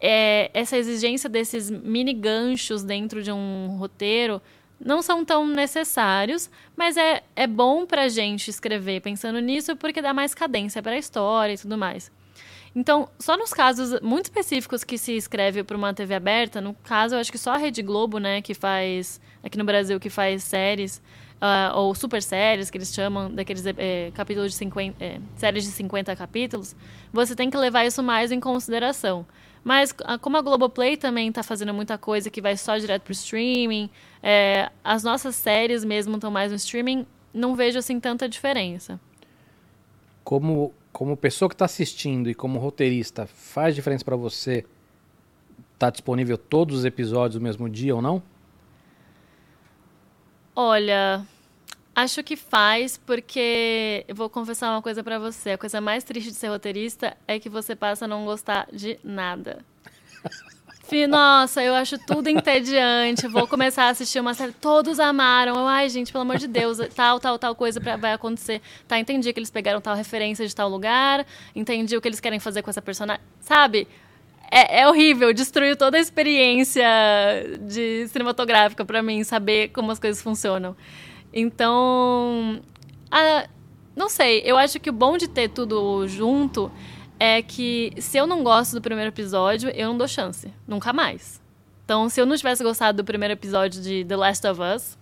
é, essa exigência desses mini ganchos dentro de um roteiro não são tão necessários, mas é, é bom pra gente escrever pensando nisso, porque dá mais cadência para a história e tudo mais. Então, só nos casos muito específicos que se escreve para uma T V aberta, no caso, eu acho que só a Rede Globo, né, que faz, aqui no Brasil, que faz séries, uh, ou super séries, que eles chamam, daqueles é, capítulos de cinquenta, é, séries de cinquenta capítulos, você tem que levar isso mais em consideração. Mas, como a Globoplay também está fazendo muita coisa que vai só direto para o streaming, é, as nossas séries mesmo estão mais no streaming, não vejo, assim, tanta diferença. Como... Como pessoa que está assistindo e como roteirista, faz diferença para você estar disponível todos os episódios no mesmo dia ou não? Olha, acho que faz, porque eu vou confessar uma coisa para você. A coisa mais triste de ser roteirista é que você passa a não gostar de nada. Nossa, eu acho tudo entediante, eu vou começar a assistir uma série, todos amaram, eu, ai gente, pelo amor de Deus, tal, tal, tal coisa pra, vai acontecer, tá, entendi que eles pegaram tal referência de tal lugar, entendi o que eles querem fazer com essa personagem, sabe? É, é horrível, destruiu toda a experiência de cinematográfica pra mim, saber como as coisas funcionam. Então, a, não sei, eu acho que o bom de ter tudo junto... é que se eu não gosto do primeiro episódio, eu não dou chance. Nunca mais. Então, se eu não tivesse gostado do primeiro episódio de The Last of Us,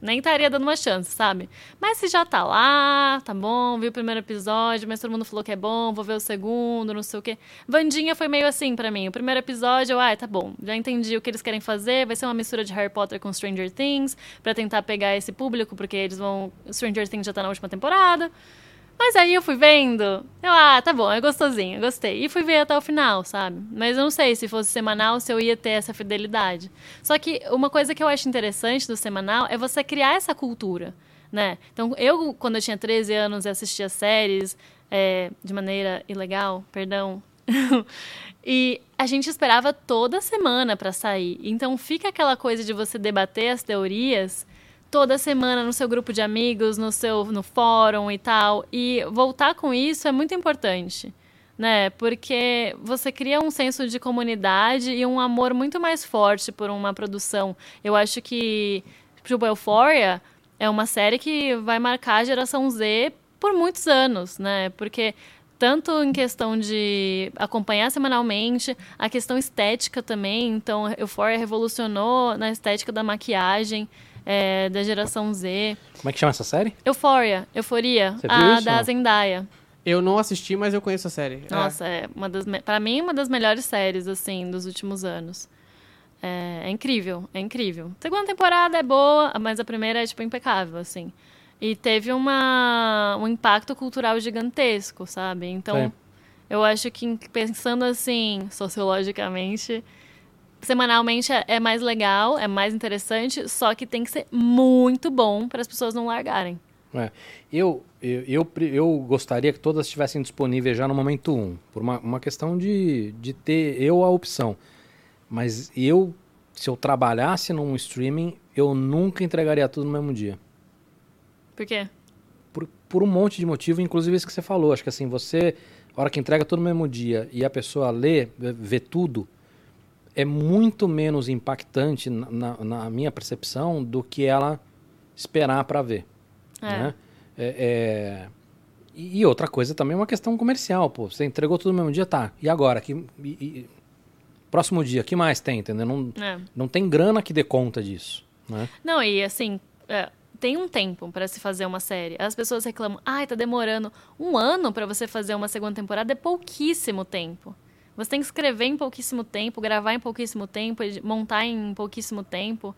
nem estaria dando uma chance, sabe? Mas se já tá lá, tá bom, vi o primeiro episódio, mas todo mundo falou que é bom, vou ver o segundo, não sei o quê. Wandinha foi meio assim pra mim. O primeiro episódio, eu, ai, ah, tá bom, já entendi o que eles querem fazer, vai ser uma mistura de Harry Potter com Stranger Things, pra tentar pegar esse público, porque eles vão... Stranger Things já tá na última temporada... Mas aí eu fui vendo, eu, ah, tá bom, é gostosinho, gostei. E fui ver até o final, sabe? Mas eu não sei se fosse semanal, se eu ia ter essa fidelidade. Só que uma coisa que eu acho interessante do semanal é você criar essa cultura, né? Então, eu, quando eu tinha treze anos e assistia séries é, de maneira ilegal, perdão... E a gente esperava toda semana pra sair. Então, fica aquela coisa de você debater as teorias... toda semana no seu grupo de amigos, no seu no fórum e tal. E voltar com isso é muito importante, né? Porque você cria um senso de comunidade e um amor muito mais forte por uma produção. Eu acho que, tipo, Euphoria é uma série que vai marcar a geração Z por muitos anos, né? Porque... Tanto em questão de acompanhar semanalmente, a questão estética também. Então, Euphoria revolucionou na estética da maquiagem, é, da geração Z. Como é que chama essa série? Euphoria. Euforia. Você viu a isso? Da Zendaya. Eu não assisti, mas eu conheço a série. Nossa, é, é uma das, pra mim, uma das melhores séries, assim, dos últimos anos. É, é incrível, é incrível. A segunda temporada é boa, mas a primeira é, tipo, impecável, assim. E teve uma, um impacto cultural gigantesco, sabe? Então, é. eu acho que pensando assim, sociologicamente, semanalmente é, é mais legal, é mais interessante, só que tem que ser muito bom para as pessoas não largarem. É. Eu, eu, eu, eu gostaria que todas estivessem disponíveis já no momento um, por uma, uma questão de, de ter eu a opção. Mas eu, se eu trabalhasse num streaming, eu nunca entregaria tudo no mesmo dia. Por quê? Por, por um monte de motivo, inclusive isso que você falou. Acho que assim, você, a hora que entrega todo no mesmo dia e a pessoa lê, vê tudo, é muito menos impactante, na, na minha percepção, do que ela esperar para ver. É. Né? É, é... E outra coisa também é uma questão comercial. Pô. Você entregou tudo no mesmo dia, tá. E agora? Que, e, e... Próximo dia, o que mais tem? Entendeu? Não, é. não tem grana que dê conta disso. Né? Não, e assim... É... Tem um tempo para se fazer uma série. As pessoas reclamam, ai, tá demorando um ano para você fazer uma segunda temporada. É pouquíssimo tempo. Você tem que escrever em pouquíssimo tempo, gravar em pouquíssimo tempo, montar em pouquíssimo tempo.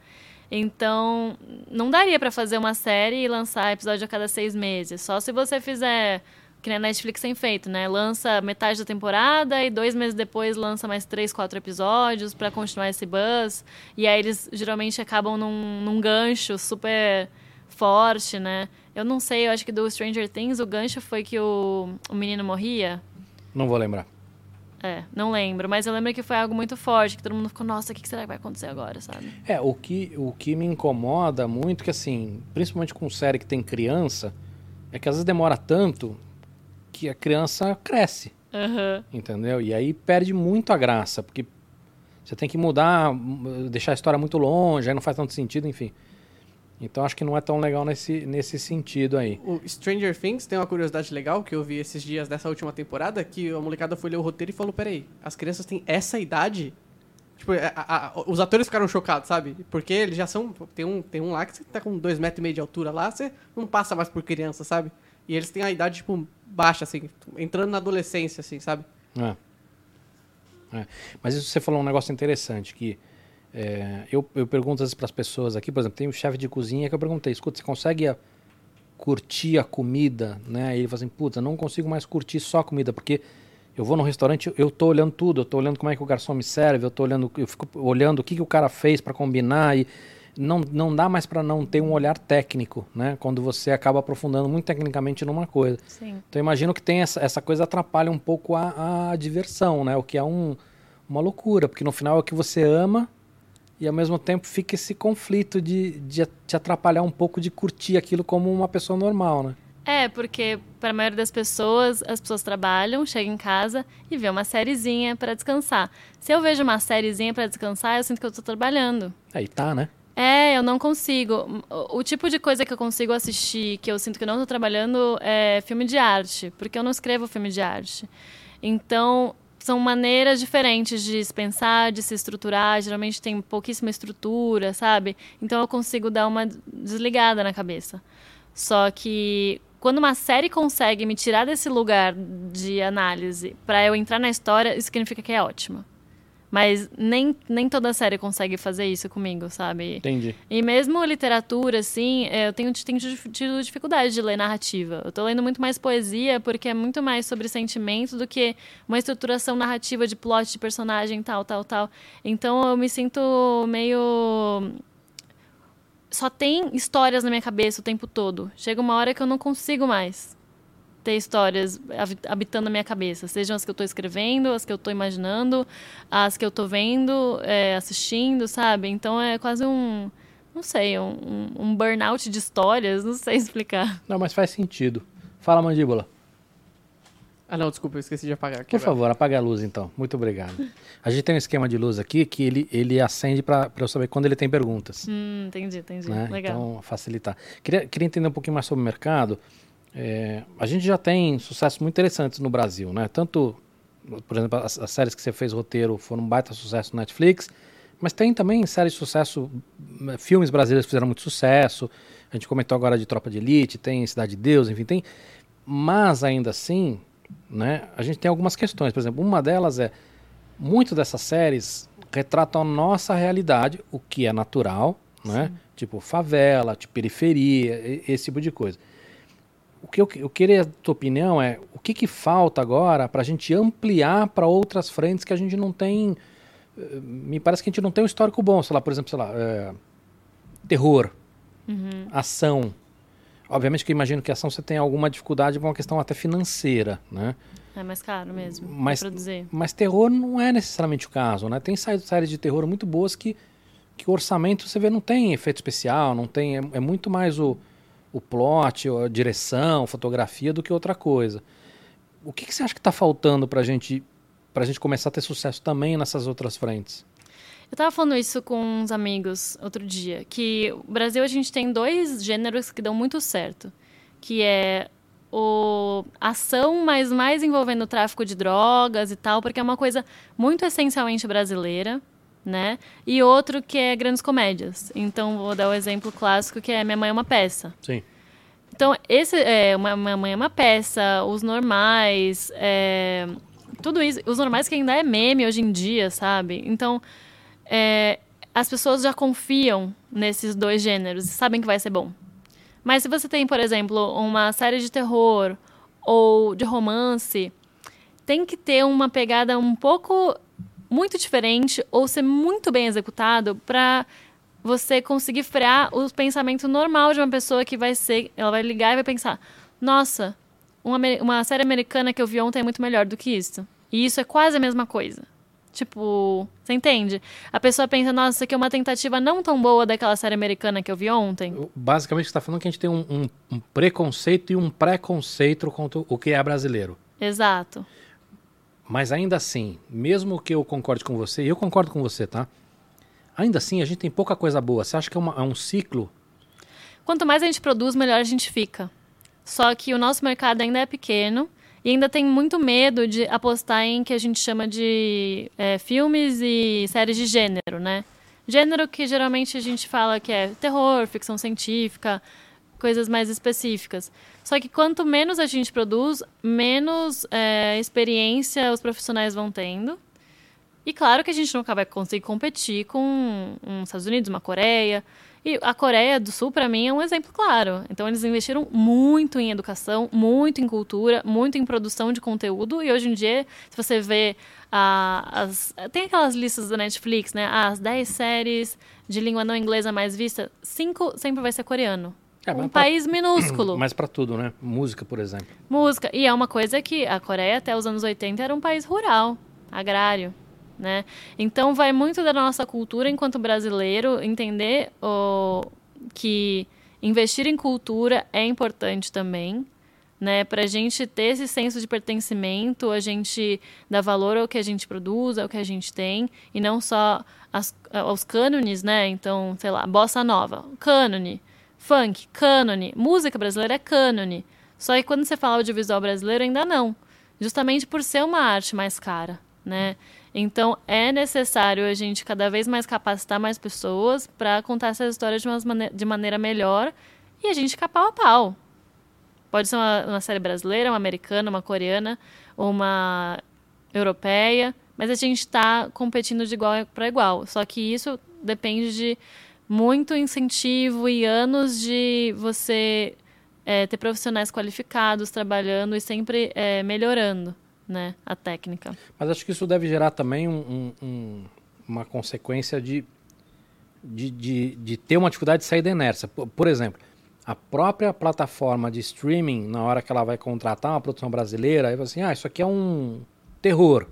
Então, não daria para fazer uma série e lançar episódio a cada seis meses. Só se você fizer, que nem a Netflix tem feito, né? Lança metade da temporada e dois meses depois lança mais três, quatro episódios para continuar esse buzz. E aí eles geralmente acabam num, num gancho super... forte, né? Eu não sei, eu acho que do Stranger Things o gancho foi que o, o menino morria. Não vou lembrar. É, não lembro, mas eu lembro que foi algo muito forte, que todo mundo ficou, nossa, o que será que vai acontecer agora, sabe? É, o que, o que me incomoda muito, que assim, principalmente com série que tem criança, é que às vezes demora tanto que a criança cresce, uhum. entendeu? E aí perde muito a graça, porque você tem que mudar, deixar a história muito longe, aí não faz tanto sentido, enfim... Então, acho que não é tão legal nesse, nesse sentido aí. O Stranger Things tem uma curiosidade legal que eu vi esses dias dessa última temporada, que a molecada foi ler o roteiro e falou, peraí, as crianças têm essa idade? Tipo, a, a, os atores ficaram chocados, sabe? Porque eles já são... Tem um, tem um lá que você tá com dois metros e meio de altura lá, você não passa mais por criança, sabe? E eles têm a idade, tipo, baixa, assim, entrando na adolescência, assim, sabe? É. É. Mas isso você falou um negócio interessante, que... É, eu, eu pergunto às vezes para as pessoas aqui, por exemplo, tem um chefe de cozinha que eu perguntei, escuta, você consegue a, curtir a comida? Né? E ele fala assim, puta, não consigo mais curtir só a comida, porque eu vou no restaurante, eu tô olhando tudo, eu tô olhando como é que o garçom me serve, eu tô olhando, eu fico olhando o que, que o cara fez para combinar, e não, não dá mais para não ter um olhar técnico, né? Quando você acaba aprofundando muito tecnicamente numa coisa. Sim. Então eu imagino que tem essa, essa coisa atrapalha um pouco a, a diversão, né? O que é um, uma loucura, porque no final é o que você ama, e ao mesmo tempo fica esse conflito de, de te atrapalhar um pouco de curtir aquilo como uma pessoa normal, né? É, porque para a maioria das pessoas, as pessoas trabalham, chegam em casa e vê uma sériezinha para descansar. Se eu vejo uma sériezinha para descansar, eu sinto que eu tô trabalhando. Aí tá, né? É, eu não consigo. O, o tipo de coisa que eu consigo assistir, que eu sinto que eu não tô trabalhando, é filme de arte, porque eu não escrevo filme de arte. Então... São maneiras diferentes de se pensar, de se estruturar. Geralmente tem pouquíssima estrutura, sabe? Então eu consigo dar uma desligada na cabeça. Só que quando uma série consegue me tirar desse lugar de análise para eu entrar na história, isso significa que é ótima. Mas nem, nem toda série consegue fazer isso comigo, sabe? Entendi. E mesmo literatura, assim, eu tenho, tenho tido dificuldade de ler narrativa. Eu tô lendo muito mais poesia, porque é muito mais sobre sentimento do que uma estruturação narrativa de plot, de personagem, tal, tal, tal. Então, eu me sinto meio... Só tem histórias na minha cabeça o tempo todo. Chega uma hora que eu não consigo mais ter histórias habitando a minha cabeça, sejam as que eu tô escrevendo, as que eu tô imaginando, as que eu tô vendo, é, assistindo, sabe? Então é quase um, não sei, um, um burnout de histórias, não sei explicar. Não, mas faz sentido. Fala, mandíbula. Ah, não, desculpa, eu esqueci de apagar aqui. Por agora. Favor, apaga a luz, então. Muito obrigado. A gente tem um esquema de luz aqui que ele, ele acende para eu saber quando ele tem perguntas. Hum, entendi, entendi. Né? Legal. Então, facilitar. Queria, queria entender um pouquinho mais sobre o mercado. É, a gente já tem sucessos muito interessantes no Brasil, né? Tanto, por exemplo, as, as séries que você fez roteiro foram um baita sucesso no Netflix, mas tem também séries de sucesso, filmes brasileiros que fizeram muito sucesso, a gente comentou agora de Tropa de Elite, tem Cidade de Deus, enfim, tem... Mas, ainda assim, né, a gente tem algumas questões. Por exemplo, uma delas é, muito dessas séries retratam a nossa realidade, o que é natural, né? Tipo favela, tipo periferia, esse tipo de coisa. O que eu, eu queria a tua opinião é, o que, que falta agora para a gente ampliar para outras frentes que a gente não tem... Me parece que a gente não tem um histórico bom, sei lá, por exemplo, sei lá, é, terror, uhum. ação. Obviamente que eu imagino que ação você tem alguma dificuldade com uma questão até financeira, né? É mais caro mesmo, mas, produzir. Mas terror não é necessariamente o caso, né? Tem séries de terror muito boas que, que o orçamento, você vê, não tem efeito especial, não tem, é, é muito mais o, o plot, a direção, fotografia do que outra coisa. O que, que você acha que está faltando para a gente... pra gente começar a ter sucesso também nessas outras frentes? Eu tava falando isso com uns amigos outro dia, que no Brasil a gente tem dois gêneros que dão muito certo, que é o ação, mas mais envolvendo o tráfico de drogas e tal, porque é uma coisa muito essencialmente brasileira, né? E outro que é grandes comédias. Então, vou dar o um exemplo clássico, que é Minha Mãe é uma Peça. Sim. Então, esse é uma, Minha Mãe é uma Peça, Os Normais... É... Tudo isso, Os Normais que ainda é meme hoje em dia, sabe? Então, é, as pessoas já confiam nesses dois gêneros e sabem que vai ser bom. Mas se você tem, por exemplo, uma série de terror ou de romance, tem que ter uma pegada um pouco muito diferente ou ser muito bem executado para você conseguir frear o pensamento normal de uma pessoa que vai ser... Ela vai ligar e vai pensar, nossa... Uma, uma série americana que eu vi ontem é muito melhor do que isso. E isso é quase a mesma coisa. Tipo, você entende? A pessoa pensa, nossa, isso aqui é uma tentativa não tão boa daquela série americana que eu vi ontem. Basicamente, você está falando que a gente tem um, um, um preconceito e um pré-conceito contra o que é brasileiro. Exato. Mas ainda assim, mesmo que eu concorde com você, e eu concordo com você, tá? Ainda assim, a gente tem pouca coisa boa. Você acha que é, uma, é um ciclo? Quanto mais a gente produz, melhor a gente fica. Só que o nosso mercado ainda é pequeno e ainda tem muito medo de apostar em que a gente chama de é, filmes e séries de gênero, né? Gênero que geralmente a gente fala que é terror, ficção científica, coisas mais específicas. Só que quanto menos a gente produz, menos é, experiência os profissionais vão tendo. E claro que a gente nunca vai conseguir competir com os Estados Unidos, uma Coreia. E a Coreia do Sul, para mim, é um exemplo claro. Então, eles investiram muito em educação, muito em cultura, muito em produção de conteúdo. E hoje em dia, se você vê... Ah, as, tem aquelas listas da Netflix, né? Ah, as dez séries de língua não inglesa mais vista, cinco sempre vai ser coreano. É, um pra, país minúsculo. Mas para tudo, né? Música, por exemplo. Música. E é uma coisa que a Coreia, até os anos oitenta, era um país rural, agrário. Né? Então vai muito da nossa cultura enquanto brasileiro entender oh, que investir em cultura é importante também, né? Para a gente ter esse senso de pertencimento, a gente dar valor ao que a gente produz, ao que a gente tem, e não só as, aos cânones, né? Então, sei lá, bossa nova, cânone, funk, cânone, música brasileira é cânone. Só que quando você fala audiovisual brasileiro ainda não, justamente por ser uma arte mais cara, né? Então, é necessário a gente cada vez mais capacitar mais pessoas para contar essa história de, mane- de maneira melhor e a gente ficar pau a pau. Pode ser uma, uma série brasileira, uma americana, uma coreana, uma europeia, mas a gente está competindo de igual para igual. Só que isso depende de muito incentivo e anos de você é, ter profissionais qualificados trabalhando e sempre é, melhorando. Né, a técnica. Mas acho que isso deve gerar também um, um, uma consequência de, de, de, de ter uma dificuldade de sair da inércia. Por, por exemplo, a própria plataforma de streaming, na hora que ela vai contratar uma produção brasileira, aí vai assim, ah, isso aqui é um terror.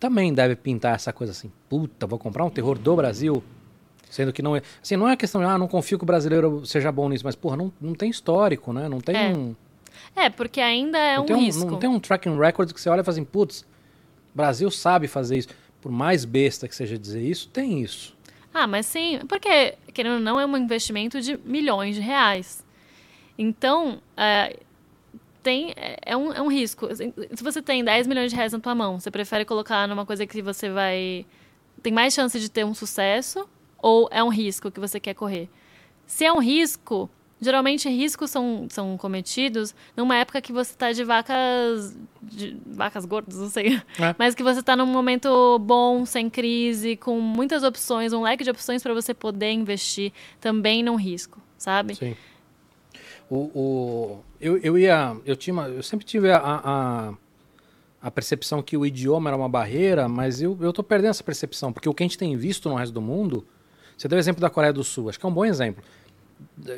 Também deve pintar essa coisa assim, puta, vou comprar um terror do Brasil? Sendo que não é... Assim, não é questão de, ah, não confio que o brasileiro seja bom nisso, mas, porra, não, não tem histórico, né? Não tem... É. Um, É, porque ainda é um, um risco. Não tem um tracking record que você olha e fala assim, putz, o Brasil sabe fazer isso. Por mais besta que seja dizer isso, tem isso. Ah, mas sim, porque, querendo ou não, é um investimento de milhões de reais. Então, é, tem, é, um, é um risco. Se você tem dez milhões de reais na tua mão, você prefere colocar numa coisa que você vai... tem mais chance de ter um sucesso, ou é um risco que você quer correr? Se é um risco... geralmente, riscos são, são cometidos numa época que você está de vacas... de vacas gordas, não sei. É. Mas que você está num momento bom, sem crise, com muitas opções, um leque de opções para você poder investir também num risco, sabe? Sim. O, o, eu, eu, ia, eu, tinha uma, eu sempre tive a, a, a percepção que o idioma era uma barreira, mas eu estou perdendo essa percepção, porque o que a gente tem visto no resto do mundo... Você deu o exemplo da Coreia do Sul, acho que é um bom exemplo.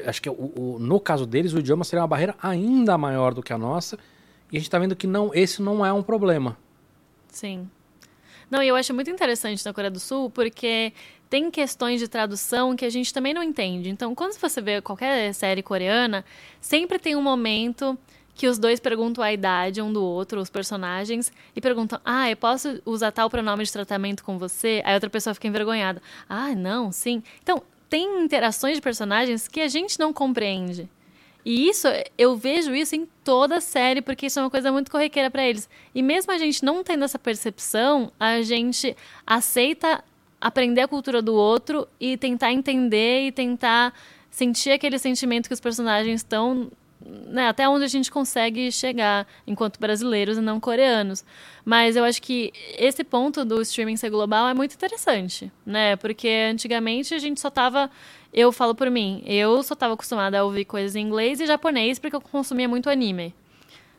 Acho que o, o, no caso deles, o idioma seria uma barreira ainda maior do que a nossa. E a gente está vendo que não, esse não é um problema. Sim. Não, e eu acho muito interessante na Coreia do Sul, porque tem questões de tradução que a gente também não entende. Então, quando você vê qualquer série coreana, sempre tem um momento que os dois perguntam a idade um do outro, os personagens, e perguntam, ah, eu posso usar tal pronome de tratamento com você? Aí a outra pessoa fica envergonhada. Ah, não, sim. Então... tem interações de personagens que a gente não compreende. E isso, eu vejo isso em toda a série, porque isso é uma coisa muito corriqueira para eles. E mesmo a gente não tendo essa percepção, a gente aceita aprender a cultura do outro e tentar entender e tentar sentir aquele sentimento que os personagens estão... né, até onde a gente consegue chegar enquanto brasileiros e não coreanos. Mas eu acho que esse ponto do streaming ser global é muito interessante, né? Porque antigamente a gente só tava... eu falo por mim, eu só tava acostumada a ouvir coisas em inglês e japonês porque eu consumia muito anime.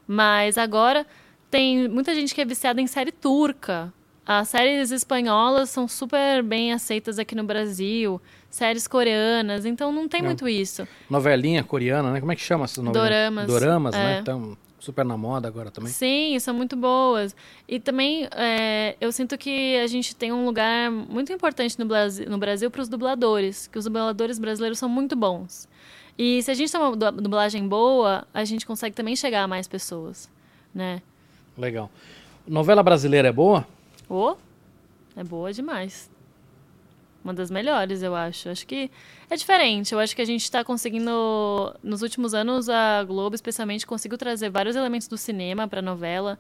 Mas agora tem muita gente que é viciada em série turca. As séries espanholas são super bem aceitas aqui no Brasil. Séries coreanas, então não tem não. muito isso. Novelinha coreana, né? Como é que chama essas novelas? Doramas. Doramas, é. né? Estão super na moda agora também. Sim, são muito boas. E também é, eu sinto que a gente tem um lugar muito importante no Brasil, no Brasil para os dubladores, que os dubladores brasileiros são muito bons. E se a gente tem uma dublagem boa, a gente consegue também chegar a mais pessoas, né? Legal. Novela brasileira é boa? Oh, é boa demais. Uma das melhores, eu acho. Acho que é diferente. Eu acho que a gente está conseguindo... nos últimos anos, a Globo, especialmente, conseguiu trazer vários elementos do cinema para a novela.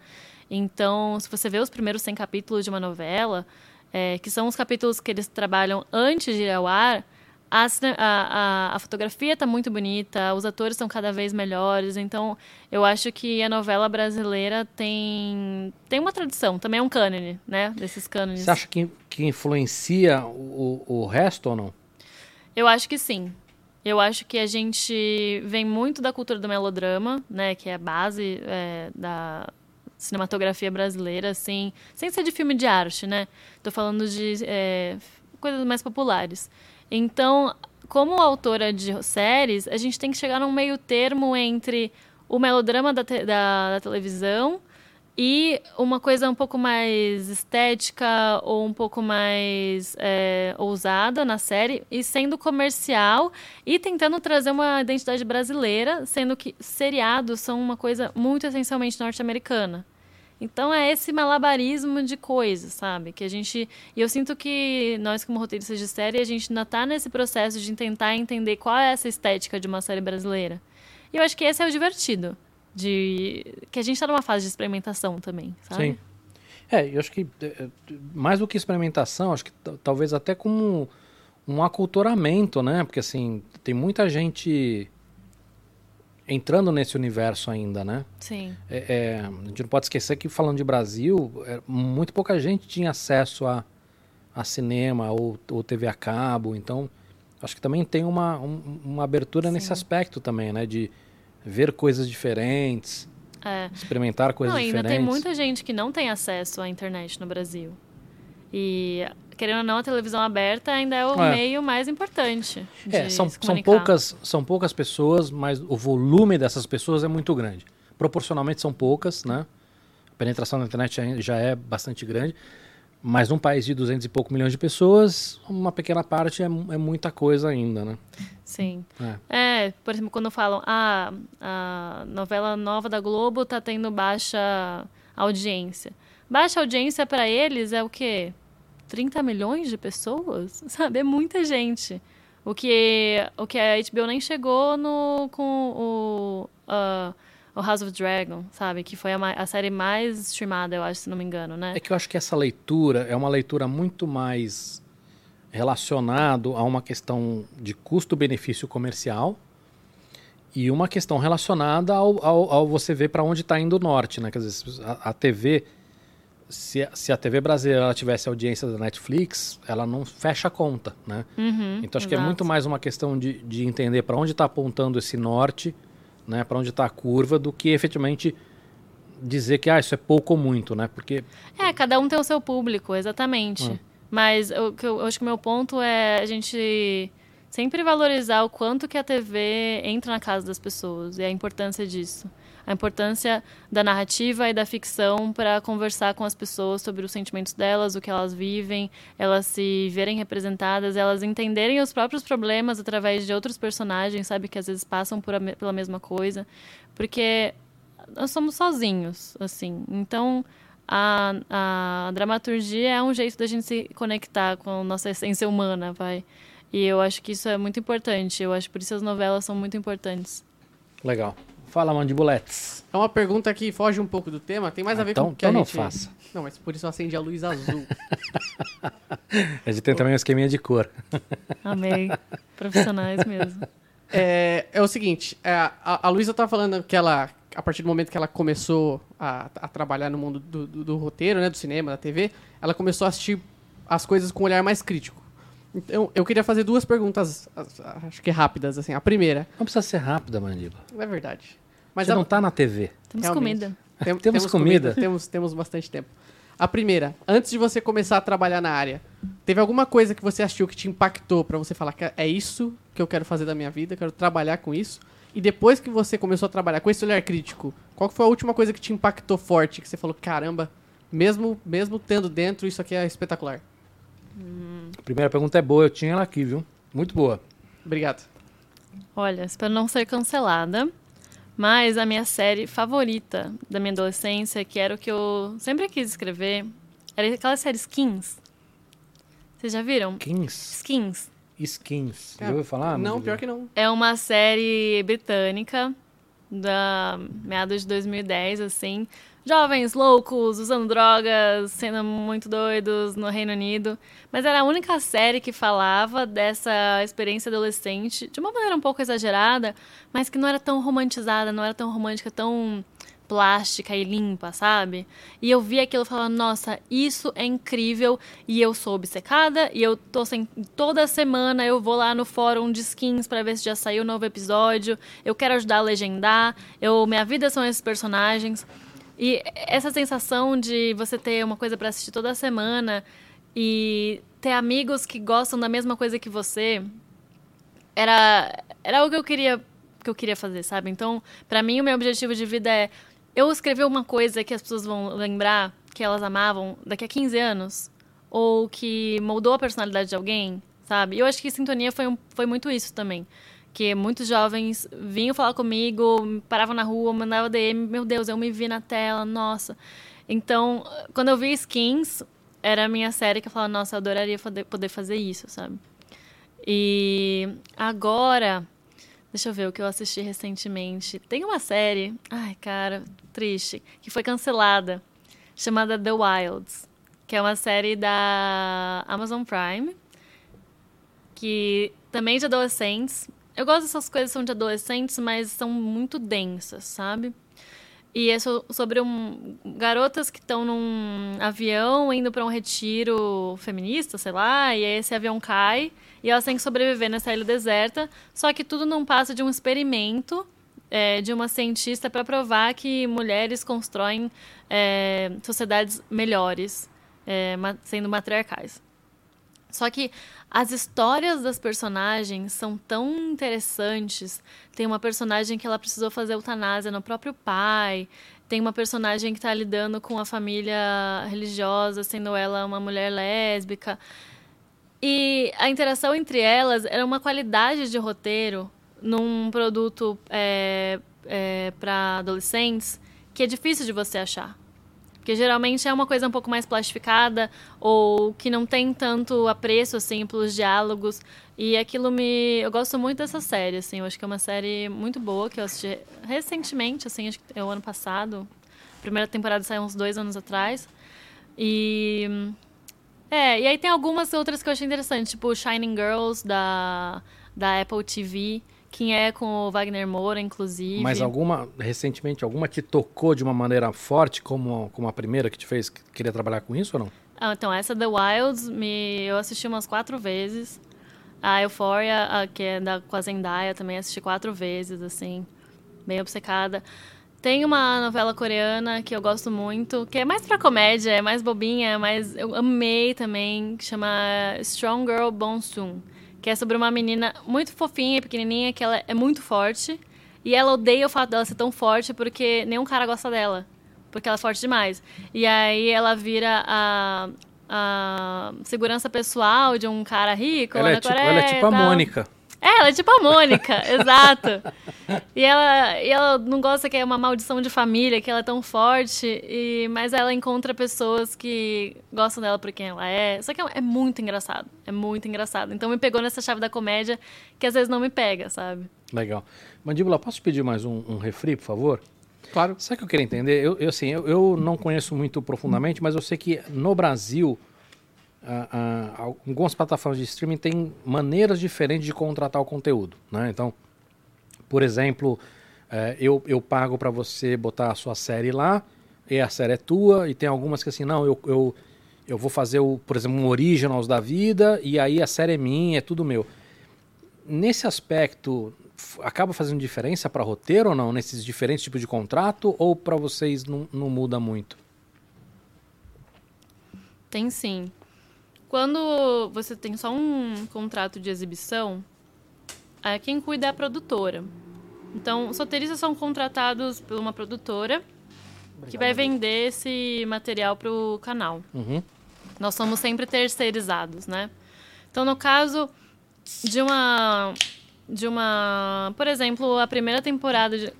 Então, se você vê os primeiros cem capítulos de uma novela, é, que são os capítulos que eles trabalham antes de ir ao ar, a, a, a fotografia está muito bonita, os atores são cada vez melhores. Então, eu acho que a novela brasileira tem, tem uma tradição. Também é um cânone, né? Desses cânones. Você acha que, que influencia o, o resto ou não? Eu acho que sim. Eu acho que a gente vem muito da cultura do melodrama, né? Que é a base é, da... cinematografia brasileira, assim... sem ser de filme de arte, né? Tô falando de é, coisas mais populares. Então, como autora de séries, a gente tem que chegar num meio termo entre o melodrama da, te- da, da televisão e uma coisa um pouco mais estética ou um pouco mais é, ousada na série, e sendo comercial e tentando trazer uma identidade brasileira, sendo que seriados são uma coisa muito essencialmente norte-americana. Então, é esse malabarismo de coisas, sabe? Que a gente... E eu sinto que nós, como roteiristas de série, a gente ainda está nesse processo de tentar entender qual é essa estética de uma série brasileira. E eu acho que esse é o divertido, de que a gente está numa fase de experimentação também, sabe? Sim. É, eu acho que, mais do que experimentação, acho que t- talvez até como um aculturamento, né? Porque, assim, tem muita gente... entrando nesse universo ainda, né? Sim. É, é, a gente não pode esquecer que, falando de Brasil, muito pouca gente tinha acesso a, a cinema ou, ou T V a cabo. Então, acho que também tem uma, um, uma abertura Sim. nesse aspecto também, né? De ver coisas diferentes, é. experimentar coisas não, ainda diferentes. Ainda tem muita gente que não tem acesso à internet no Brasil. E... querendo ou não, a televisão aberta ainda é o é. meio mais importante de é, são, se comunicar. São poucas, são poucas pessoas, mas o volume dessas pessoas é muito grande. Proporcionalmente são poucas, né? A penetração da internet já é bastante grande, mas num país de duzentos e poucos milhões de pessoas, uma pequena parte é, é muita coisa ainda, né? Sim. É. é, por exemplo, quando falam ah, a novela nova da Globo está tendo baixa audiência. Baixa audiência para eles é o quê? trinta milhões de pessoas, sabe? É muita gente. O que, o que a H B O nem chegou no, com o, uh, o House of Dragon, sabe? Que foi a, a série mais streamada, eu acho, se não me engano, né? É que eu acho que essa leitura é uma leitura muito mais relacionada a uma questão de custo-benefício comercial e uma questão relacionada ao, ao, ao você ver para onde está indo o norte, né? Quer dizer, a, a T V... Se, se a T V brasileira ela tivesse audiência da Netflix, ela não fecha a conta, né? Uhum, então, acho exato. que é muito mais uma questão de, de entender para onde está apontando esse norte, né? Para onde está a curva, do que efetivamente dizer que ah, isso é pouco ou muito, né? Porque... É, cada um tem o seu público, exatamente. Hum. Mas eu, eu acho que o meu ponto é a gente sempre valorizar o quanto que a T V entra na casa das pessoas e a importância disso. A importância da narrativa e da ficção para conversar com as pessoas sobre os sentimentos delas, o que elas vivem, elas se verem representadas, elas entenderem os próprios problemas através de outros personagens, sabe? Que às vezes passam por a, pela mesma coisa. Porque nós somos sozinhos, assim. Então, a, a dramaturgia é um jeito da gente se conectar com a nossa essência humana, vai. E eu acho que isso é muito importante. Eu acho por isso as novelas são muito importantes. Legal. Fala, Mandibuletes. É uma pergunta que foge um pouco do tema, tem mais ah, a ver então, com o que então a gente... Então não faça. Não, mas por isso acende a luz azul. A gente tem também um esqueminha de cor. Amei. Profissionais mesmo. É, é o seguinte, é, a, a Luísa tá falando que ela, a partir do momento que ela começou a, a trabalhar no mundo do, do, do roteiro, né, do cinema, da T V, ela começou a assistir as coisas com um olhar mais crítico. Então, eu queria fazer duas perguntas, acho que rápidas, assim. A primeira... Não precisa ser rápida, Mandíbula. É verdade. Mas você a... não tá na T V. Temos Realmente. comida. Tem, temos, temos comida. comida. Temos, temos bastante tempo. A primeira, antes de você começar a trabalhar na área, teve alguma coisa que você achou que te impactou pra você falar que é isso que eu quero fazer da minha vida, quero trabalhar com isso? E depois que você começou a trabalhar com esse olhar crítico, qual foi a última coisa que te impactou forte, que você falou, caramba, mesmo, mesmo tendo dentro, isso aqui é espetacular? A primeira pergunta é boa, eu tinha ela aqui, viu? Muito boa. Obrigado. Olha, espero não ser cancelada, mas a minha série favorita da minha adolescência, que era o que eu sempre quis escrever, era aquela série Skins. Vocês já viram? Skins? Skins. Skins. Já ouviu falar? Não, pior que não. É uma série britânica, da meados de dois mil e dez, assim... Jovens loucos, usando drogas, sendo muito doidos no Reino Unido. Mas era a única série que falava dessa experiência adolescente, de uma maneira um pouco exagerada, mas que não era tão romantizada, não era tão romântica, tão plástica e limpa, sabe? E eu vi aquilo e falava, nossa, isso é incrível, e eu sou obcecada, e eu tô sem... toda semana eu vou lá no fórum de Skins pra ver se já saiu um novo episódio, eu quero ajudar a legendar, eu... minha vida são esses personagens... E essa sensação de você ter uma coisa pra assistir toda semana e ter amigos que gostam da mesma coisa que você era, era o que eu queria, que eu queria fazer, sabe? Então, pra mim, o meu objetivo de vida é eu escrever uma coisa que as pessoas vão lembrar que elas amavam daqui a quinze anos ou que moldou a personalidade de alguém, sabe? E eu acho que Sintonia foi, um, foi muito isso também. Que muitos jovens vinham falar comigo, paravam na rua, mandavam D M, meu Deus, eu me vi na tela, nossa. Então, quando eu vi Skins, era a minha série que eu falava, nossa, eu adoraria poder fazer isso, sabe? E agora, deixa eu ver o que eu assisti recentemente. Tem uma série, ai, cara, triste, que foi cancelada, chamada The Wilds, que é uma série da Amazon Prime, que também é de adolescentes. Eu gosto dessas coisas que são de adolescentes, mas são muito densas, sabe? E é so- sobre um, garotas que estão num avião indo para um retiro feminista, sei lá, e aí esse avião cai e elas têm que sobreviver nessa ilha deserta, só que tudo não passa de um experimento é, de uma cientista para provar que mulheres constroem é, sociedades melhores, é, sendo matriarcais. Só que as histórias das personagens são tão interessantes. Tem uma personagem que ela precisou fazer eutanásia no próprio pai. Tem uma personagem que está lidando com a família religiosa, sendo ela uma mulher lésbica. E a interação entre elas era uma qualidade de roteiro num produto é, é, para adolescentes que é difícil de você achar. Porque geralmente é uma coisa um pouco mais plastificada ou que não tem tanto apreço, assim, pelos diálogos. E aquilo me... Eu gosto muito dessa série, assim. Eu acho que é uma série muito boa que eu assisti recentemente, assim, acho que é o ano passado. A primeira temporada saiu uns dois anos atrás. E... É, e aí tem algumas outras que eu achei interessante, tipo Shining Girls, da, da Apple T V, que é com o Wagner Moura, inclusive. Mas alguma, recentemente, alguma te tocou de uma maneira forte, como, como a primeira que te fez querer trabalhar com isso ou não? Ah, então, essa The Wilds, me, eu assisti umas quatro vezes. A Euphoria, a, que é da, com a Zendaya, também assisti quatro vezes, assim, bem obcecada. Tem uma novela coreana que eu gosto muito, que é mais pra comédia, é mais bobinha, mas eu amei também, que chama Strong Girl Bonsoon, que é sobre uma menina muito fofinha, pequenininha, que ela é muito forte, e ela odeia o fato dela ser tão forte porque nenhum cara gosta dela, porque ela é forte demais. E aí ela vira a, a segurança pessoal de um cara rico ela lá é na tipo, Coreia. Ela é tipo a Mônica. É, ela é tipo a Mônica, exato. E ela, e ela não gosta que é uma maldição de família, que ela é tão forte, e, mas ela encontra pessoas que gostam dela por quem ela é. Só que é muito engraçado, é muito engraçado. Então me pegou nessa chave da comédia que às vezes não me pega, sabe? Legal. Mandíbula, posso pedir mais um, um refri, por favor? Claro. Sabe o que eu queria entender? Eu, eu, assim, eu, eu não conheço muito profundamente, mas eu sei que no Brasil... Uh, uh, algumas plataformas de streaming têm maneiras diferentes de contratar o conteúdo, né? Então, por exemplo, uh, eu, eu pago para você botar a sua série lá, e a série é tua, e tem algumas que assim, não, eu, eu, eu vou fazer, o, por exemplo, um Originals da vida, e aí a série é minha, é tudo meu. Nesse aspecto, f- acaba fazendo diferença para roteiro ou não? Nesses diferentes tipos de contrato, ou para vocês não, não muda muito? Tem sim. Quando você tem só um contrato de exibição, é quem cuida é a produtora. Então, os roteiristas são contratados por uma produtora que vai vender esse material para o canal. Uhum. Nós somos sempre terceirizados, né? Então, no caso de uma... de uma, por exemplo, a primeira temporada de...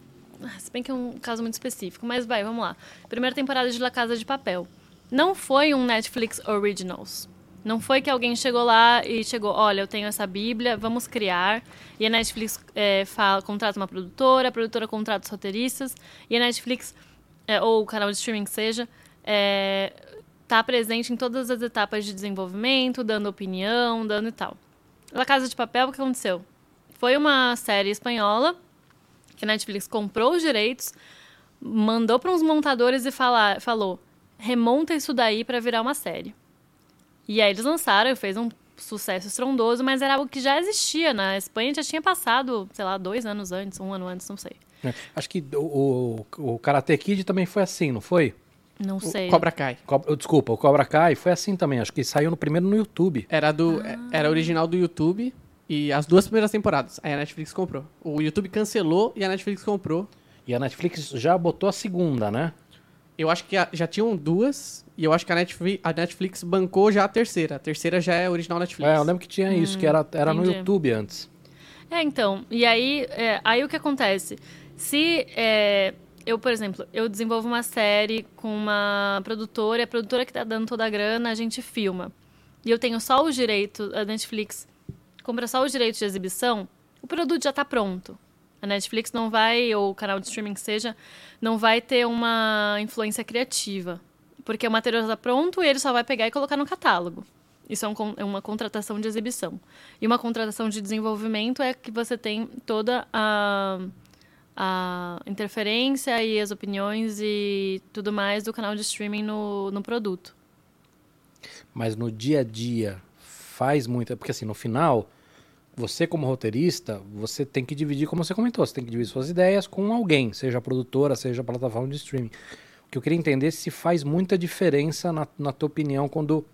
Se bem que é um caso muito específico, mas vai, vamos lá. Primeira temporada de La Casa de Papel. Não foi um Netflix Originals. Não foi que alguém chegou lá e chegou, olha, eu tenho essa bíblia, vamos criar. E a Netflix é, fala, contrata uma produtora, a produtora contrata os roteiristas. E a Netflix, é, ou o canal de streaming que seja, está é, presente em todas as etapas de desenvolvimento, dando opinião, dando e tal. La Casa de Papel, o que aconteceu? Foi uma série espanhola que a Netflix comprou os direitos, mandou para uns montadores e fala, falou, remonta isso daí para virar uma série. E aí eles lançaram, fez um sucesso estrondoso, mas era algo que já existia, né? A Espanha já tinha passado, sei lá, dois anos antes, um ano antes, não sei. É, acho que o, o, o Karate Kid também foi assim, não foi? Não o, sei. Cobra Kai. Co- Desculpa, o Cobra Kai foi assim também, acho que saiu no primeiro no YouTube. Era, do, ah. era original do YouTube e as duas primeiras temporadas, aí a Netflix comprou. O YouTube cancelou e a Netflix comprou. E a Netflix já botou a segunda, né? Eu acho que já tinham duas, e eu acho que a Netflix, a Netflix bancou já a terceira. A terceira já é original Netflix. É, eu lembro que tinha isso, hum, que era, era no YouTube antes. É, então. E aí, é, aí o que acontece? Se é, eu, por exemplo, eu desenvolvo uma série com uma produtora, e a produtora que tá dando toda a grana, a gente filma. E eu tenho só os direitos, a Netflix compra só os direitos de exibição, o produto já tá pronto. A Netflix não vai, ou o canal de streaming que seja, não vai ter uma influência criativa. Porque o material está pronto e ele só vai pegar e colocar no catálogo. Isso é, um, é uma contratação de exibição. E uma contratação de desenvolvimento é que você tem toda a, a interferência e as opiniões e tudo mais do canal de streaming no, no produto. Mas no dia a dia faz muito... Porque assim, no final... Você, como roteirista, você tem que dividir, como você comentou, você tem que dividir suas ideias com alguém, seja a produtora, seja a plataforma de streaming. O que eu queria entender é se faz muita diferença, na, na tua opinião, quando,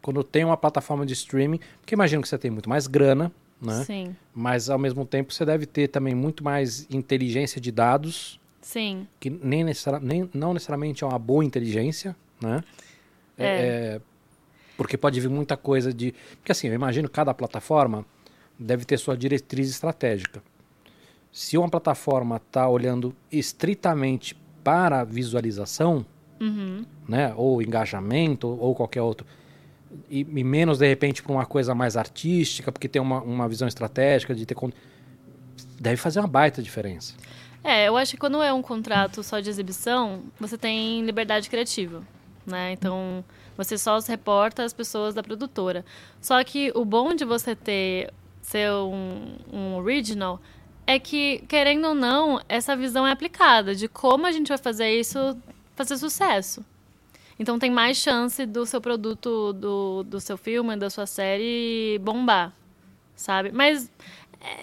quando tem uma plataforma de streaming, porque imagino que você tem muito mais grana, né? Sim. Mas, ao mesmo tempo, você deve ter também muito mais inteligência de dados, sim, que nem necessari- nem, não necessariamente é uma boa inteligência, né? É. É, porque pode vir muita coisa de... Porque, assim, eu imagino cada plataforma... deve ter sua diretriz estratégica. Se uma plataforma está olhando estritamente para a visualização, uhum. né? Ou engajamento, ou qualquer outro. E, e menos, de repente, para uma coisa mais artística, porque tem uma, uma visão estratégica de ter... Con... Deve fazer uma baita diferença. É, eu acho que quando é um contrato só de exibição, você tem liberdade criativa, né? Então, você só se reporta às pessoas da produtora. Só que o bom de você ter, ser um, um original... É que, querendo ou não, essa visão é aplicada de como a gente vai fazer isso fazer sucesso. Então tem mais chance do seu produto, do, do seu filme, da sua série bombar, sabe? Mas,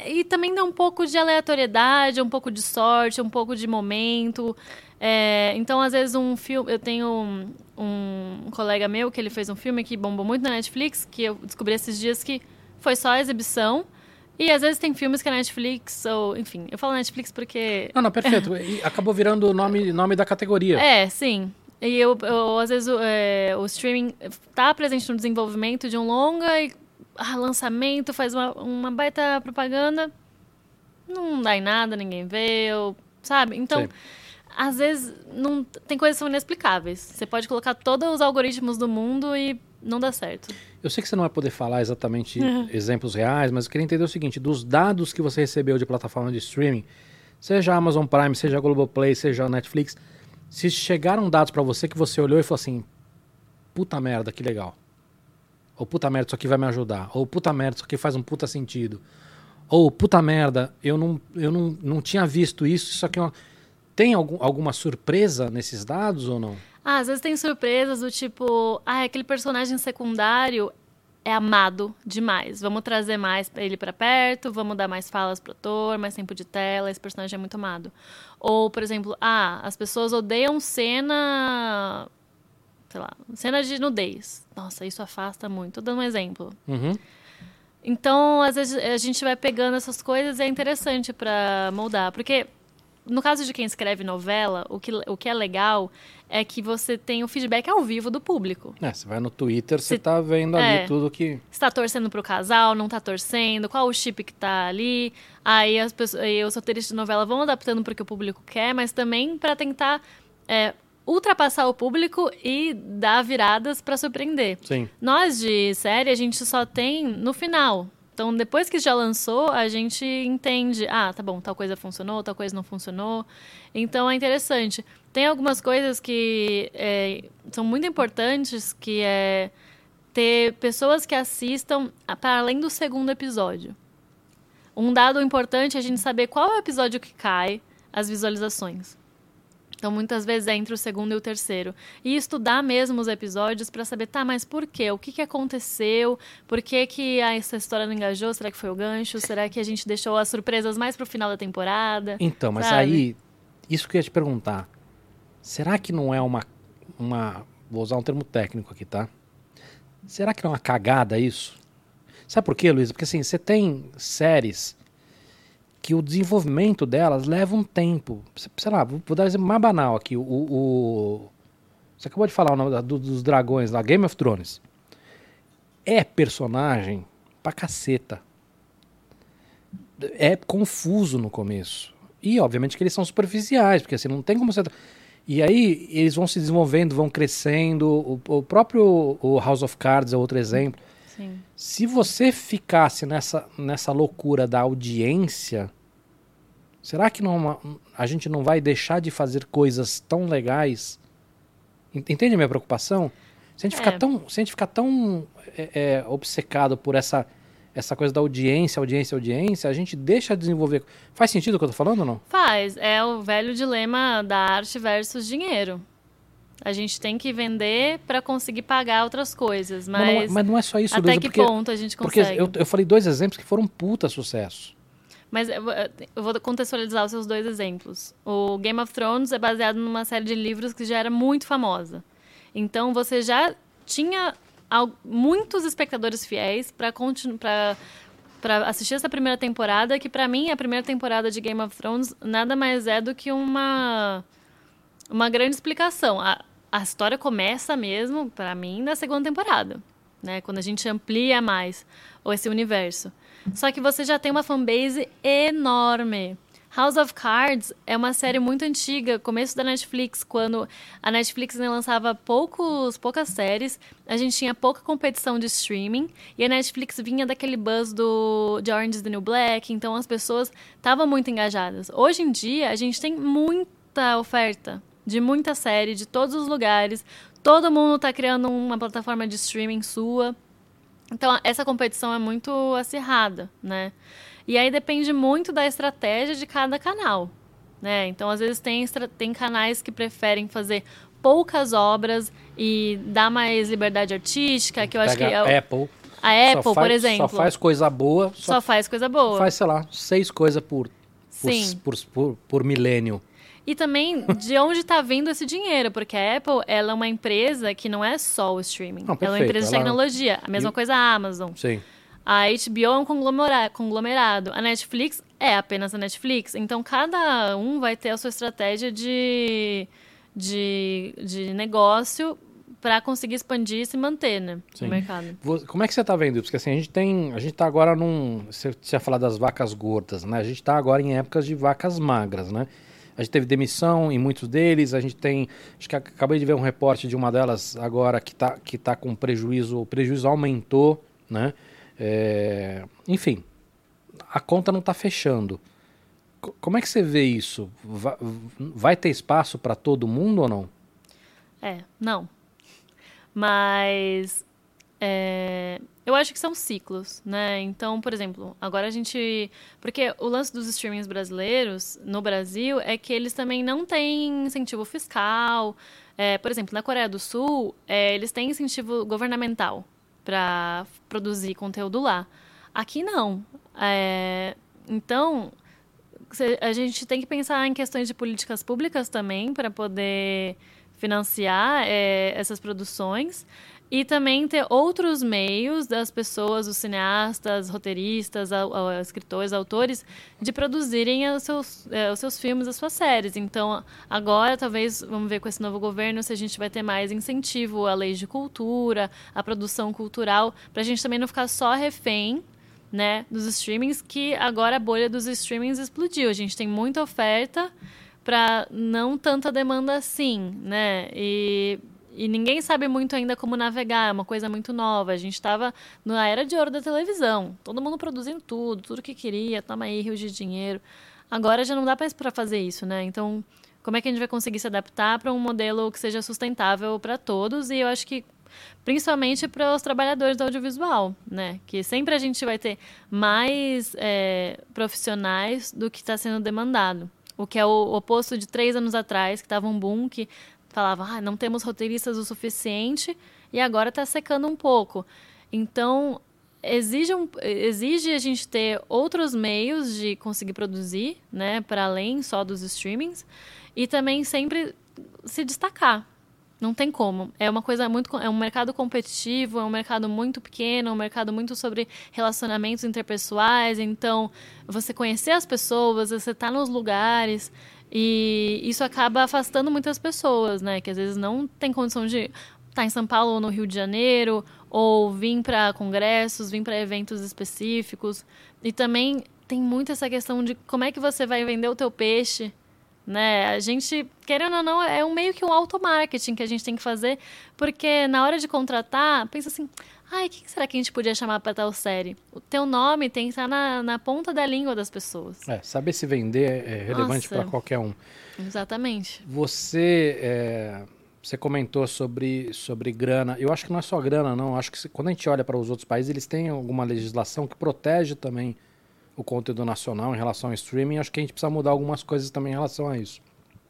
e também dá um pouco de aleatoriedade, um pouco de sorte, um pouco de momento. É, então, às vezes, um filme... Eu tenho um, um colega meu que ele fez um filme que bombou muito na Netflix, que eu descobri esses dias que foi só a exibição. E às vezes tem filmes que a Netflix, ou enfim, eu falo Netflix porque... Não, não, perfeito. Acabou virando o nome, nome da categoria. É, sim. E eu, eu às vezes, o, é, o streaming tá presente no desenvolvimento de um longa e ah, lançamento, faz uma, uma baita propaganda, não dá em nada, ninguém vê, ou, sabe? Então, sim. Às vezes, não, tem coisas que são inexplicáveis. Você pode colocar todos os algoritmos do mundo e... Não dá certo. Eu sei que você não vai poder falar exatamente uhum. exemplos reais, mas eu queria entender o seguinte, dos dados que você recebeu de plataforma de streaming, seja Amazon Prime, seja Globoplay, seja Netflix, se chegaram dados pra você que você olhou e falou assim, puta merda, que legal. Ou puta merda, isso aqui vai me ajudar. Ou puta merda, isso aqui faz um puta sentido. Ou puta merda, eu não, eu não, não tinha visto isso, isso aqui é uma... Tem algum, alguma surpresa nesses dados ou não? Ah, às vezes tem surpresas do tipo... Ah, aquele personagem secundário é amado demais. Vamos trazer mais ele pra perto, vamos dar mais falas pro ator, mais tempo de tela, esse personagem é muito amado. Ou, por exemplo, ah, as pessoas odeiam cena... Sei lá, cena de nudez. Nossa, isso afasta muito. Tô dando um exemplo. Uhum. Então, às vezes a gente vai pegando essas coisas e é interessante pra moldar. Porque... No caso de quem escreve novela, o que, o que é legal é que você tem o feedback ao vivo do público. É, você vai no Twitter, você tá vendo é, ali tudo que... Você tá torcendo pro casal, não tá torcendo, qual o chip que tá ali. Aí as pessoas, aí os roteiristas de novela vão adaptando pro que o público quer, mas também para tentar é, ultrapassar o público e dar viradas para surpreender. Sim. Nós, de série, a gente só tem no final... Então, depois que já lançou, a gente entende. Ah, tá bom, tal coisa funcionou, tal coisa não funcionou. Então, é interessante. Tem algumas coisas que é, são muito importantes, que é ter pessoas que assistam para além do segundo episódio. Um dado importante é a gente saber qual é o episódio que cai as visualizações. Então, muitas vezes é entre o segundo e o terceiro. E estudar mesmo os episódios para saber, tá, mas por quê? O que, que aconteceu? Por que, que essa história não engajou? Será que foi o gancho? Será que a gente deixou as surpresas mais pro final da temporada? Então, mas sabe? Aí, isso que eu ia te perguntar. Será que não é uma, uma... Vou usar um termo técnico aqui, tá? Será que não é uma cagada isso? Sabe por quê, Luísa? Porque assim, você tem séries... que o desenvolvimento delas leva um tempo. Sei lá, vou dar um exemplo mais banal aqui. O, o, você acabou de falar o nome do, dos dragões lá, Game of Thrones. É personagem pra caceta. É confuso no começo. E, obviamente, que eles são superficiais, porque assim, não tem como você... E aí, eles vão se desenvolvendo, vão crescendo. O, o próprio o House of Cards é outro exemplo. Sim. Se você ficasse nessa, nessa loucura da audiência, será que não, a gente não vai deixar de fazer coisas tão legais? Entende a minha preocupação? Se a gente é. ficar tão, se a gente ficar tão é, é, obcecado por essa, essa coisa da audiência, audiência, audiência, a gente deixa de desenvolver... Faz sentido o que eu tô falando ou não? Faz. É o velho dilema da arte versus dinheiro. A gente tem que vender para conseguir pagar outras coisas, mas... Mas não é, mas não é só isso, Luísa, até que ponto a gente consegue? Porque eu, eu falei dois exemplos que foram puta sucesso. Mas eu, eu vou contextualizar os seus dois exemplos. O Game of Thrones é baseado numa série de livros que já era muito famosa. Então, você já tinha muitos espectadores fiéis para continuar... Pra assistir essa primeira temporada, que para mim, a primeira temporada de Game of Thrones nada mais é do que uma... Uma grande explicação. A, a história começa mesmo, para mim, na segunda temporada, né? Quando a gente amplia mais esse universo. Só que você já tem uma fanbase enorme. House of Cards é uma série muito antiga, começo da Netflix, quando a Netflix lançava poucos, poucas séries, a gente tinha pouca competição de streaming, e a Netflix vinha daquele buzz do, de Orange is the New Black, então as pessoas estavam muito engajadas. Hoje em dia, a gente tem muita oferta de muita série, de todos os lugares, todo mundo está criando uma plataforma de streaming sua. Então, essa competição é muito acirrada, né? E aí depende muito da estratégia de cada canal, né? Então, às vezes, tem, estra- tem canais que preferem fazer poucas obras e dar mais liberdade artística, que eu Pega acho que... É o... Apple. A Apple, faz, por exemplo. Só faz coisa boa. Só, só faz coisa boa. Faz, sei lá, seis coisas por, por, por, por, por milênio. E também de onde está vindo esse dinheiro, porque a Apple, ela é uma empresa que não é só o streaming. Não, ela é uma empresa de tecnologia. Ela... A mesma e... coisa a Amazon. Sim. A H B O é um conglomerado. A Netflix é apenas a Netflix. Então, cada um vai ter a sua estratégia de, de, de negócio para conseguir expandir e se manter, né, no mercado. Como é que você está vendo? Porque assim, a gente tem, a gente está agora num... Você ia falar das vacas gordas, né? A gente está agora em épocas de vacas magras, né? A gente teve demissão em muitos deles, a gente tem... Acho que acabei de ver um reporte de uma delas agora que está que tá com prejuízo, o prejuízo aumentou, né? É, enfim, a conta não está fechando. C- como é que você vê isso? Va- vai ter espaço para todo mundo ou não? É, não. Mas... É... Eu acho que são ciclos, né? Então, por exemplo, agora a gente... Porque o lance dos streamings brasileiros no Brasil é que eles também não têm incentivo fiscal. É, por exemplo, na Coreia do Sul, é, eles têm incentivo governamental para produzir conteúdo lá. Aqui, não. É, então, a gente tem que pensar em questões de políticas públicas também para poder financiar é, essas produções. E também ter outros meios das pessoas, os cineastas, roteiristas, escritores, autores, de produzirem os seus, os seus filmes, as suas séries. Então, agora, talvez, vamos ver com esse novo governo se a gente vai ter mais incentivo à lei de cultura, à produção cultural, para a gente também não ficar só refém, né, dos streamings, que agora a bolha dos streamings explodiu. A gente tem muita oferta para não tanta demanda assim, né? E... E ninguém sabe muito ainda como navegar, é uma coisa muito nova. A gente estava na era de ouro da televisão. Todo mundo produzindo tudo, tudo que queria, toma aí, rios de dinheiro. Agora já não dá para fazer isso, né? Então, como é que a gente vai conseguir se adaptar para um modelo que seja sustentável para todos? E eu acho que, principalmente para os trabalhadores do audiovisual, né? Que sempre a gente vai ter mais é, profissionais do que está sendo demandado. O que é o oposto de três anos atrás, que estava um boom, que... Falava, ah, não temos roteiristas o suficiente e agora está secando um pouco. Então, exige, um, exige a gente ter outros meios de conseguir produzir, né, para além só dos streamings, e também sempre se destacar. Não tem como. É uma coisa muito, é um mercado competitivo, é um mercado muito pequeno, é um mercado muito sobre relacionamentos interpessoais. Então, você conhecer as pessoas, você tá nos lugares... E isso acaba afastando muitas pessoas, né? Que às vezes não tem condição de estar em São Paulo ou no Rio de Janeiro, ou vir para congressos, vir para eventos específicos. E também tem muito essa questão de como é que você vai vender o teu peixe, né? A gente, querendo ou não, é um meio que um automarketing que a gente tem que fazer, porque na hora de contratar, pensa assim... Ai, quem será que a gente podia chamar para tal série? O teu nome tem que estar na, na ponta da língua das pessoas. É, saber se vender é relevante para qualquer um. Exatamente. Você, é, você comentou sobre, sobre grana. Eu acho que não é só grana, não. Eu acho que se, quando a gente olha para os outros países, eles têm alguma legislação que protege também o conteúdo nacional em relação ao streaming. Acho que a gente precisa mudar algumas coisas também em relação a isso.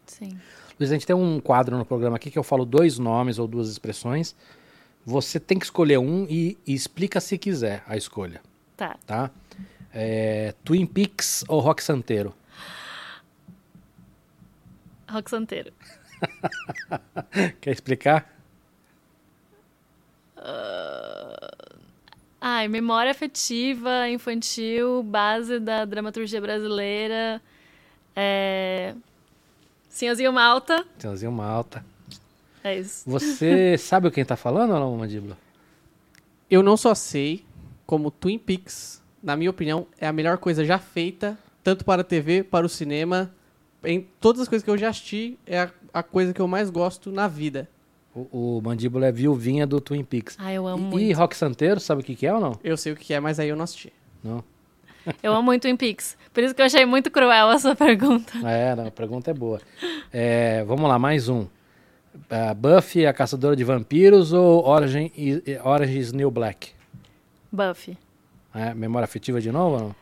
Sim. Luiz, a gente tem um quadro no programa aqui que eu falo dois nomes ou duas expressões. Você tem que escolher um e, e explica se quiser a escolha. Tá. Tá? É, Twin Peaks ou Rock Santeiro? Rock Santeiro. Quer explicar? Uh... Ai, memória afetiva, infantil, base da dramaturgia brasileira. É... Senhorzinho Malta. Senhorzinho Malta. É isso. Você sabe o quem tá falando ou não, Mandíbula? Eu não só sei, como Twin Peaks, na minha opinião, é a melhor coisa já feita tanto para a T V, para o cinema. Em todas as coisas que eu já assisti, é a, a coisa que eu mais gosto na vida. O, o Mandíbula é viuvinha do Twin Peaks. Ah, eu amo e, muito. E Rock Santeiro, sabe o que, que é ou não? Eu sei o que é, mas aí eu não assisti. Não. Eu amo muito Twin Peaks. Por isso que eu achei muito cruel essa pergunta. É, não, a pergunta é boa. É, vamos lá, mais um. Uh, Buffy, a Caçadora de Vampiros ou Orange is, Orange is the New Black? Buffy. É, memória afetiva de novo ou não?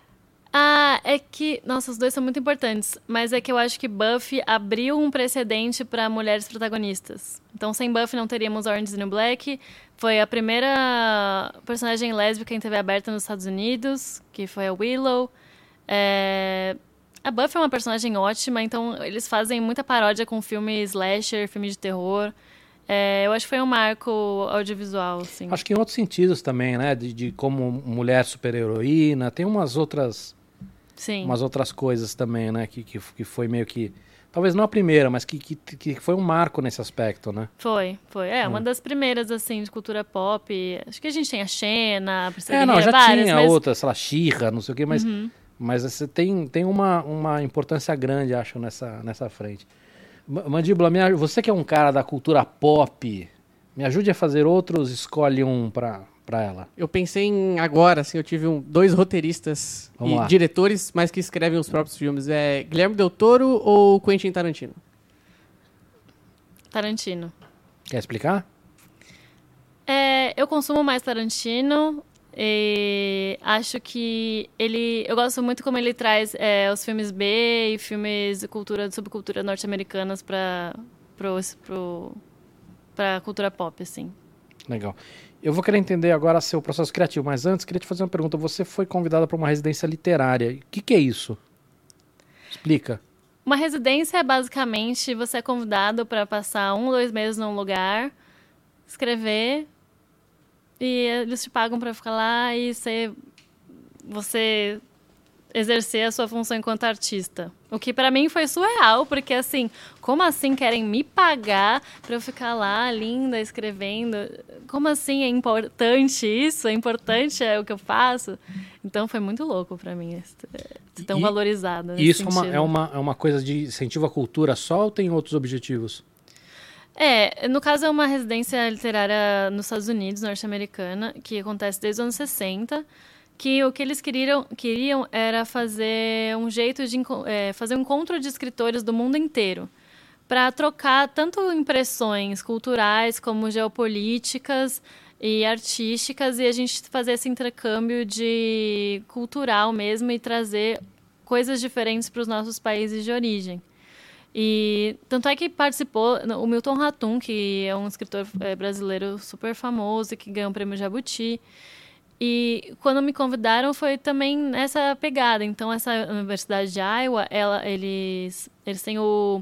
Ah, é que... Nossa, os dois são muito importantes. Mas é que eu acho que Buffy abriu um precedente para mulheres protagonistas. Então, sem Buffy não teríamos Orange is the New Black. Foi a primeira personagem lésbica em T V aberta nos Estados Unidos, que foi a Willow. É... A Buffy é uma personagem ótima, então eles fazem muita paródia com filme slasher, filme de terror. É, eu acho que foi um marco audiovisual, assim. Acho que em outros sentidos também, né? De, de como mulher super-heroína, tem umas outras... Sim. Umas outras coisas também, né? Que, que, que foi meio que... Talvez não a primeira, mas que, que, que foi um marco nesse aspecto, né? Foi, foi. É, hum. uma das primeiras, assim, de cultura pop. Acho que a gente tem a Xena, a Priscila, é, não, já várias, tinha mas... outras, sei lá, She-Ra, não sei o quê, mas... Uhum. Mas assim, tem, tem uma, uma importância grande, acho, nessa, nessa frente. Mandíbula, me, você que é um cara da cultura pop, me ajude a fazer outros, escolhe um pra, pra ela. Eu pensei em agora, assim, eu tive um, dois roteiristas Vamos e lá. diretores, mas que escrevem os próprios filmes. É Guilherme Del Toro ou Quentin Tarantino? Tarantino. Quer explicar? É, eu consumo mais Tarantino... E acho que ele... Eu gosto muito como ele traz é, os filmes B e filmes de cultura, de subcultura norte-americanas para a cultura pop, assim. Legal. Eu vou querer entender agora seu processo criativo, mas antes queria te fazer uma pergunta. Você foi convidada para uma residência literária. O que, que é isso? Explica. Uma residência é basicamente você é convidado para passar um, dois meses num lugar, escrever... E eles te pagam pra ficar lá e ser, você exercer a sua função enquanto artista. O que pra mim foi surreal, porque assim, como assim querem me pagar pra eu ficar lá, linda, escrevendo? Como assim é importante isso? É importante é o que eu faço? Então foi muito louco pra mim, ser tão valorizada. E isso é uma, é, uma, é uma coisa de incentivo à cultura só ou tem outros objetivos? É, no caso é uma residência literária nos Estados Unidos, norte-americana, que acontece desde os anos sessenta, que o que eles queriam, queriam era fazer um jeito de é, fazer um encontro de escritores do mundo inteiro, para trocar tanto impressões culturais como geopolíticas e artísticas, e a gente fazer esse intercâmbio de cultural mesmo e trazer coisas diferentes para os nossos países de origem. E tanto é que participou o Milton Ratum, que é um escritor é, brasileiro super famoso, que ganhou o prêmio Jabuti. E quando me convidaram foi também nessa pegada. Então, essa Universidade de Iowa, ela, eles, eles têm o,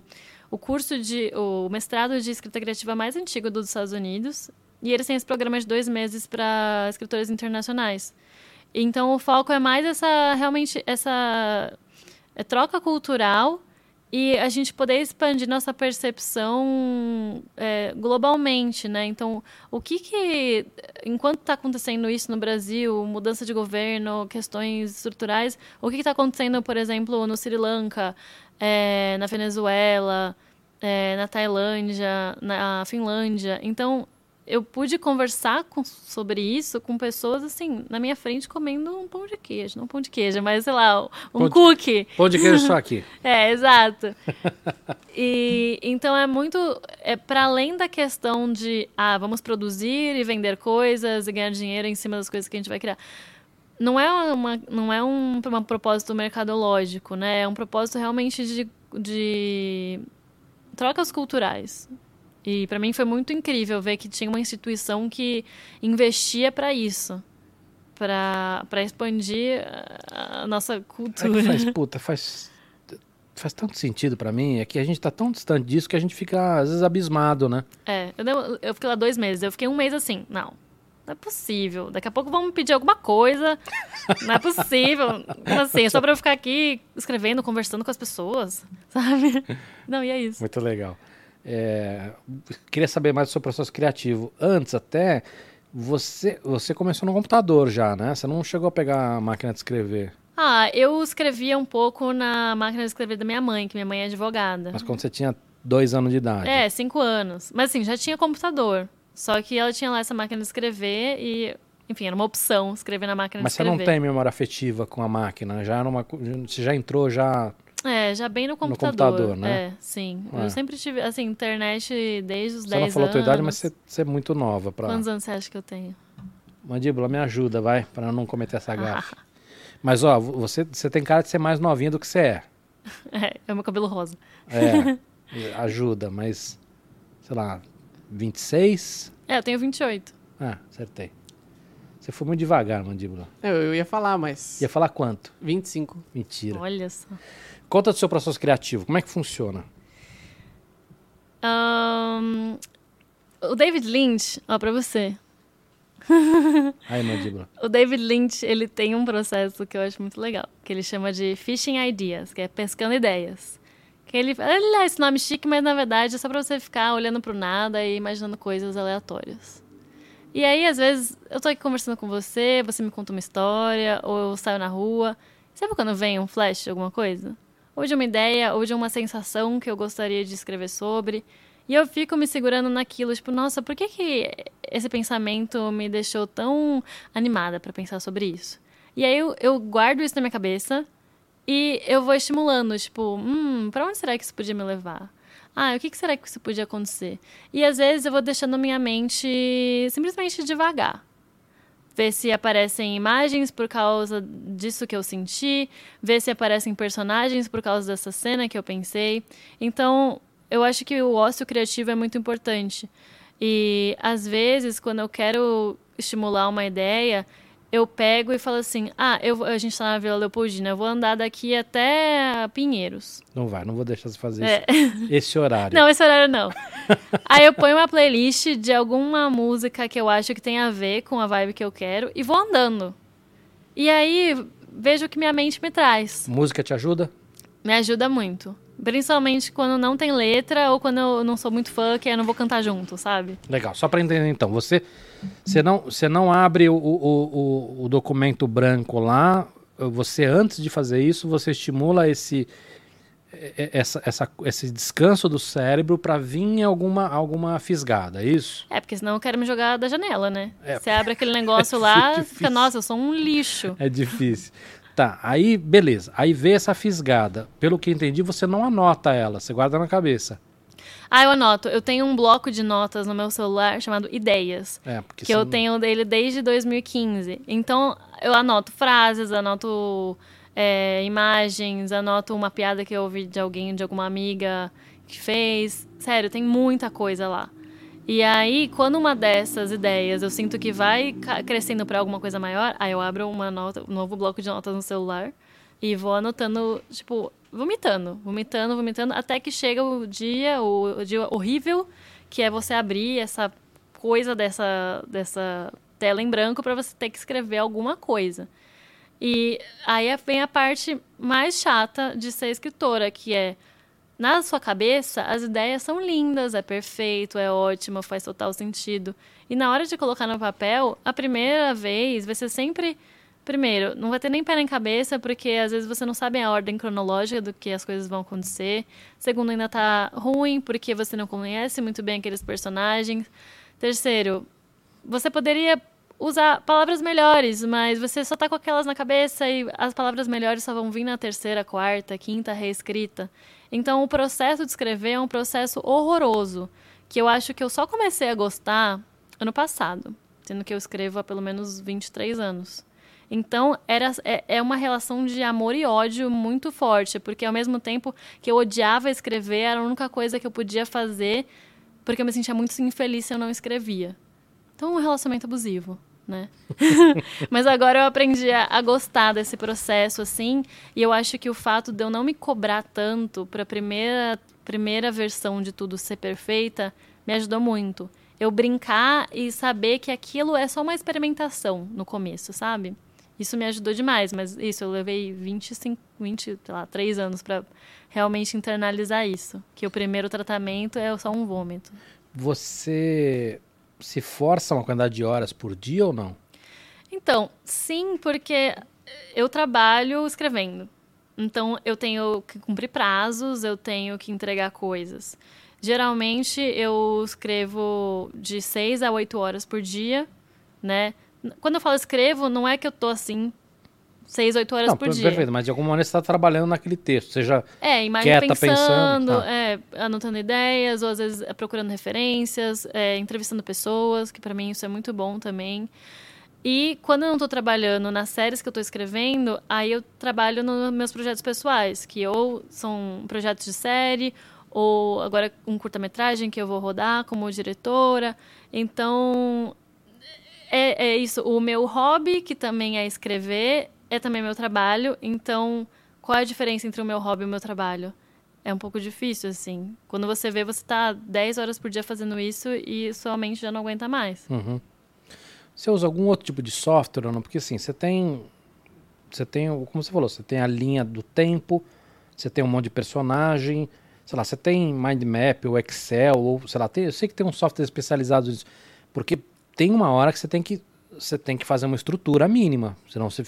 o curso de... o mestrado de escrita criativa mais antigo dos Estados Unidos. E eles têm esse programa de dois meses para escritores internacionais. Então, o foco é mais essa... realmente, essa é, troca cultural... E a gente poder expandir nossa percepção é, globalmente, né? Então, o que que... Enquanto está acontecendo isso no Brasil, mudança de governo, questões estruturais, o que está acontecendo, por exemplo, no Sri Lanka, é, na Venezuela, é, na Tailândia, na Finlândia? Então, eu pude conversar com, sobre isso com pessoas, assim, na minha frente, comendo um pão de queijo. Não um pão de queijo, mas, sei lá, um pão cookie. De, pão de queijo só aqui. É, exato. E, então, é muito... É, para além da questão de, ah, vamos produzir e vender coisas e ganhar dinheiro em cima das coisas que a gente vai criar. Não é, uma, não é um, um propósito mercadológico, né? É um propósito realmente de, de trocas culturais. E para mim foi muito incrível ver que tinha uma instituição que investia para isso, para para expandir a nossa cultura. É que faz, puta, faz, faz tanto sentido para mim, é que a gente tá tão distante disso que a gente fica, às vezes, abismado, né? É, eu, eu fiquei lá dois meses, eu fiquei um mês assim, não, não é possível, daqui a pouco vão me pedir alguma coisa, não é possível, assim, só para eu ficar aqui escrevendo, conversando com as pessoas, sabe? Não, e é isso. Muito legal. É, queria saber mais do seu processo criativo. Antes até, você, você começou no computador já, né? Você não chegou a pegar a máquina de escrever. Ah, eu escrevia um pouco na máquina de escrever da minha mãe, que minha mãe é advogada. Mas quando você tinha dois anos de idade? É, cinco anos. Mas assim, já tinha computador. Só que ela tinha lá essa máquina de escrever e... Enfim, era uma opção escrever na máquina de escrever. Mas você não tem memória afetiva com a máquina? Já numa, você já entrou, já... É, já bem no computador. No computador, né? É, sim. É. Eu sempre tive, assim, internet desde os dez anos. Você não falou a tua idade, mas você, você é muito nova. Pra... Quantos anos você acha que eu tenho? Mandíbula, me ajuda, vai, pra não cometer essa gafe. Mas, ó, você, você tem cara de ser mais novinha do que você é. É, é o meu cabelo rosa. É, ajuda, mas, sei lá, vinte e seis? É, eu tenho vinte e oito. Ah, acertei. Você foi muito devagar, Mandíbula. Eu, eu ia falar, mas... Ia falar quanto? vinte e cinco. Mentira. Olha só. Conta do seu processo criativo. Como é que funciona? Um, o David Lynch... Ó, pra você. Aí, Mandíbula. O David Lynch, ele tem um processo que eu acho muito legal. Que ele chama de Fishing Ideas, que é pescando ideias. Que ele... Ele dá esse nome chique, mas na verdade é só pra você ficar olhando pro nada e imaginando coisas aleatórias. E aí, às vezes, eu tô aqui conversando com você, você me conta uma história, ou eu saio na rua. Sabe quando vem um flash de alguma coisa? Ou de uma ideia, ou de uma sensação que eu gostaria de escrever sobre. E eu fico me segurando naquilo, tipo, nossa, por que que esse pensamento me deixou tão animada pra pensar sobre isso? E aí, eu, eu guardo isso na minha cabeça e eu vou estimulando, tipo, hum, pra onde será que isso podia me levar? Ah, o que será que isso podia acontecer? E às vezes eu vou deixando a minha mente simplesmente devagar. Ver se aparecem imagens por causa disso que eu senti. Ver se aparecem personagens por causa dessa cena que eu pensei. Então, eu acho que o ócio criativo é muito importante. E às vezes, quando eu quero estimular uma ideia... Eu pego e falo assim, ah, eu, a gente tá na Vila Leopoldina, eu vou andar daqui até Pinheiros. Não vai, não vou deixar você fazer é. esse, esse horário. Não, esse horário não. Aí eu ponho uma playlist de alguma música que eu acho que tem a ver com a vibe que eu quero e vou andando. E aí vejo o que minha mente me traz. Música te ajuda? Me ajuda muito. Principalmente quando não tem letra ou quando eu não sou muito fã, que eu não vou cantar junto, sabe? Legal, só pra entender então, você, você, não, você não abre o, o, o, o documento branco lá, você antes de fazer isso, você estimula esse, essa, essa, esse descanso do cérebro pra vir alguma, alguma fisgada, é isso? É, porque senão eu quero me jogar da janela, né? É, você abre aquele negócio é lá, difícil. Fica, nossa, eu sou um lixo. É difícil. Tá, aí beleza, aí vê essa fisgada. Pelo que entendi, você não anota ela, você guarda na cabeça. Ah, eu anoto. Eu tenho um bloco de notas no meu celular chamado Ideias, é, porque que eu não... tenho dele desde dois mil e quinze. Então, eu anoto frases, anoto é, imagens, anoto uma piada que eu ouvi de alguém, de alguma amiga que fez. Sério, tem muita coisa lá. E aí, quando uma dessas ideias eu sinto que vai crescendo para alguma coisa maior, aí eu abro uma nota, um novo bloco de notas no celular e vou anotando, tipo, vomitando, vomitando, vomitando, até que chega o dia, o, o dia horrível, que é você abrir essa coisa dessa, dessa tela em branco para você ter que escrever alguma coisa. E aí vem a parte mais chata de ser escritora, que é... Na sua cabeça, as ideias são lindas, é perfeito, é ótimo, faz total sentido. E na hora de colocar no papel, a primeira vez vai ser sempre... Primeiro, não vai ter nem pé nem cabeça, porque às vezes você não sabe a ordem cronológica do que as coisas vão acontecer. Segundo, ainda tá ruim, porque você não conhece muito bem aqueles personagens. Terceiro, você poderia usar palavras melhores, mas você só tá com aquelas na cabeça e as palavras melhores só vão vir na terceira, quarta, quinta reescrita. Então, o processo de escrever é um processo horroroso, que eu acho que eu só comecei a gostar ano passado, sendo que eu escrevo há pelo menos vinte e três anos. Então, era, é, é uma relação de amor e ódio muito forte, porque ao mesmo tempo que eu odiava escrever, era a única coisa que eu podia fazer, porque eu me sentia muito infeliz se eu não escrevia. Então, um relacionamento abusivo, né? Mas agora eu aprendi a, a gostar desse processo, assim, e eu acho que o fato de eu não me cobrar tanto para a primeira, primeira versão de tudo ser perfeita me ajudou muito. Eu brincar e saber que aquilo é só uma experimentação no começo, sabe? Isso me ajudou demais, mas isso, eu levei vinte e cinco, vinte, sei lá, três anos para realmente internalizar isso, que o primeiro tratamento é só um vômito. Você... se força uma quantidade de horas por dia ou não? Então, sim, porque eu trabalho escrevendo. Então, eu tenho que cumprir prazos, eu tenho que entregar coisas. Geralmente, eu escrevo de seis a oito horas por dia, né? Quando eu falo escrevo, não é que eu tô assim... seis, oito horas não, por perfeito, dia. Perfeito, mas de alguma maneira você está trabalhando naquele texto. Você já é, imagem quieta, pensando, pensando tá. é, anotando ideias, ou às vezes procurando referências, é, entrevistando pessoas, que para mim isso é muito bom também. E quando eu não estou trabalhando nas séries que eu estou escrevendo, aí eu trabalho nos meus projetos pessoais, que ou são projetos de série, ou agora um curta-metragem que eu vou rodar como diretora. Então, é, é isso. O meu hobby, que também é escrever... é também meu trabalho, então qual é a diferença entre o meu hobby e o meu trabalho? É um pouco difícil, assim. Quando você vê, você tá dez horas por dia fazendo isso e sua mente já não aguenta mais. Uhum. Você usa algum outro tipo de software ou não? Porque assim, você tem, você tem, como você falou, você tem a linha do tempo, você tem um monte de personagem, sei lá, você tem Mind Map ou Excel, ou sei lá, tem, eu sei que tem um software especializado nisso, porque tem uma hora que você tem que, você tem que fazer uma estrutura mínima, senão você...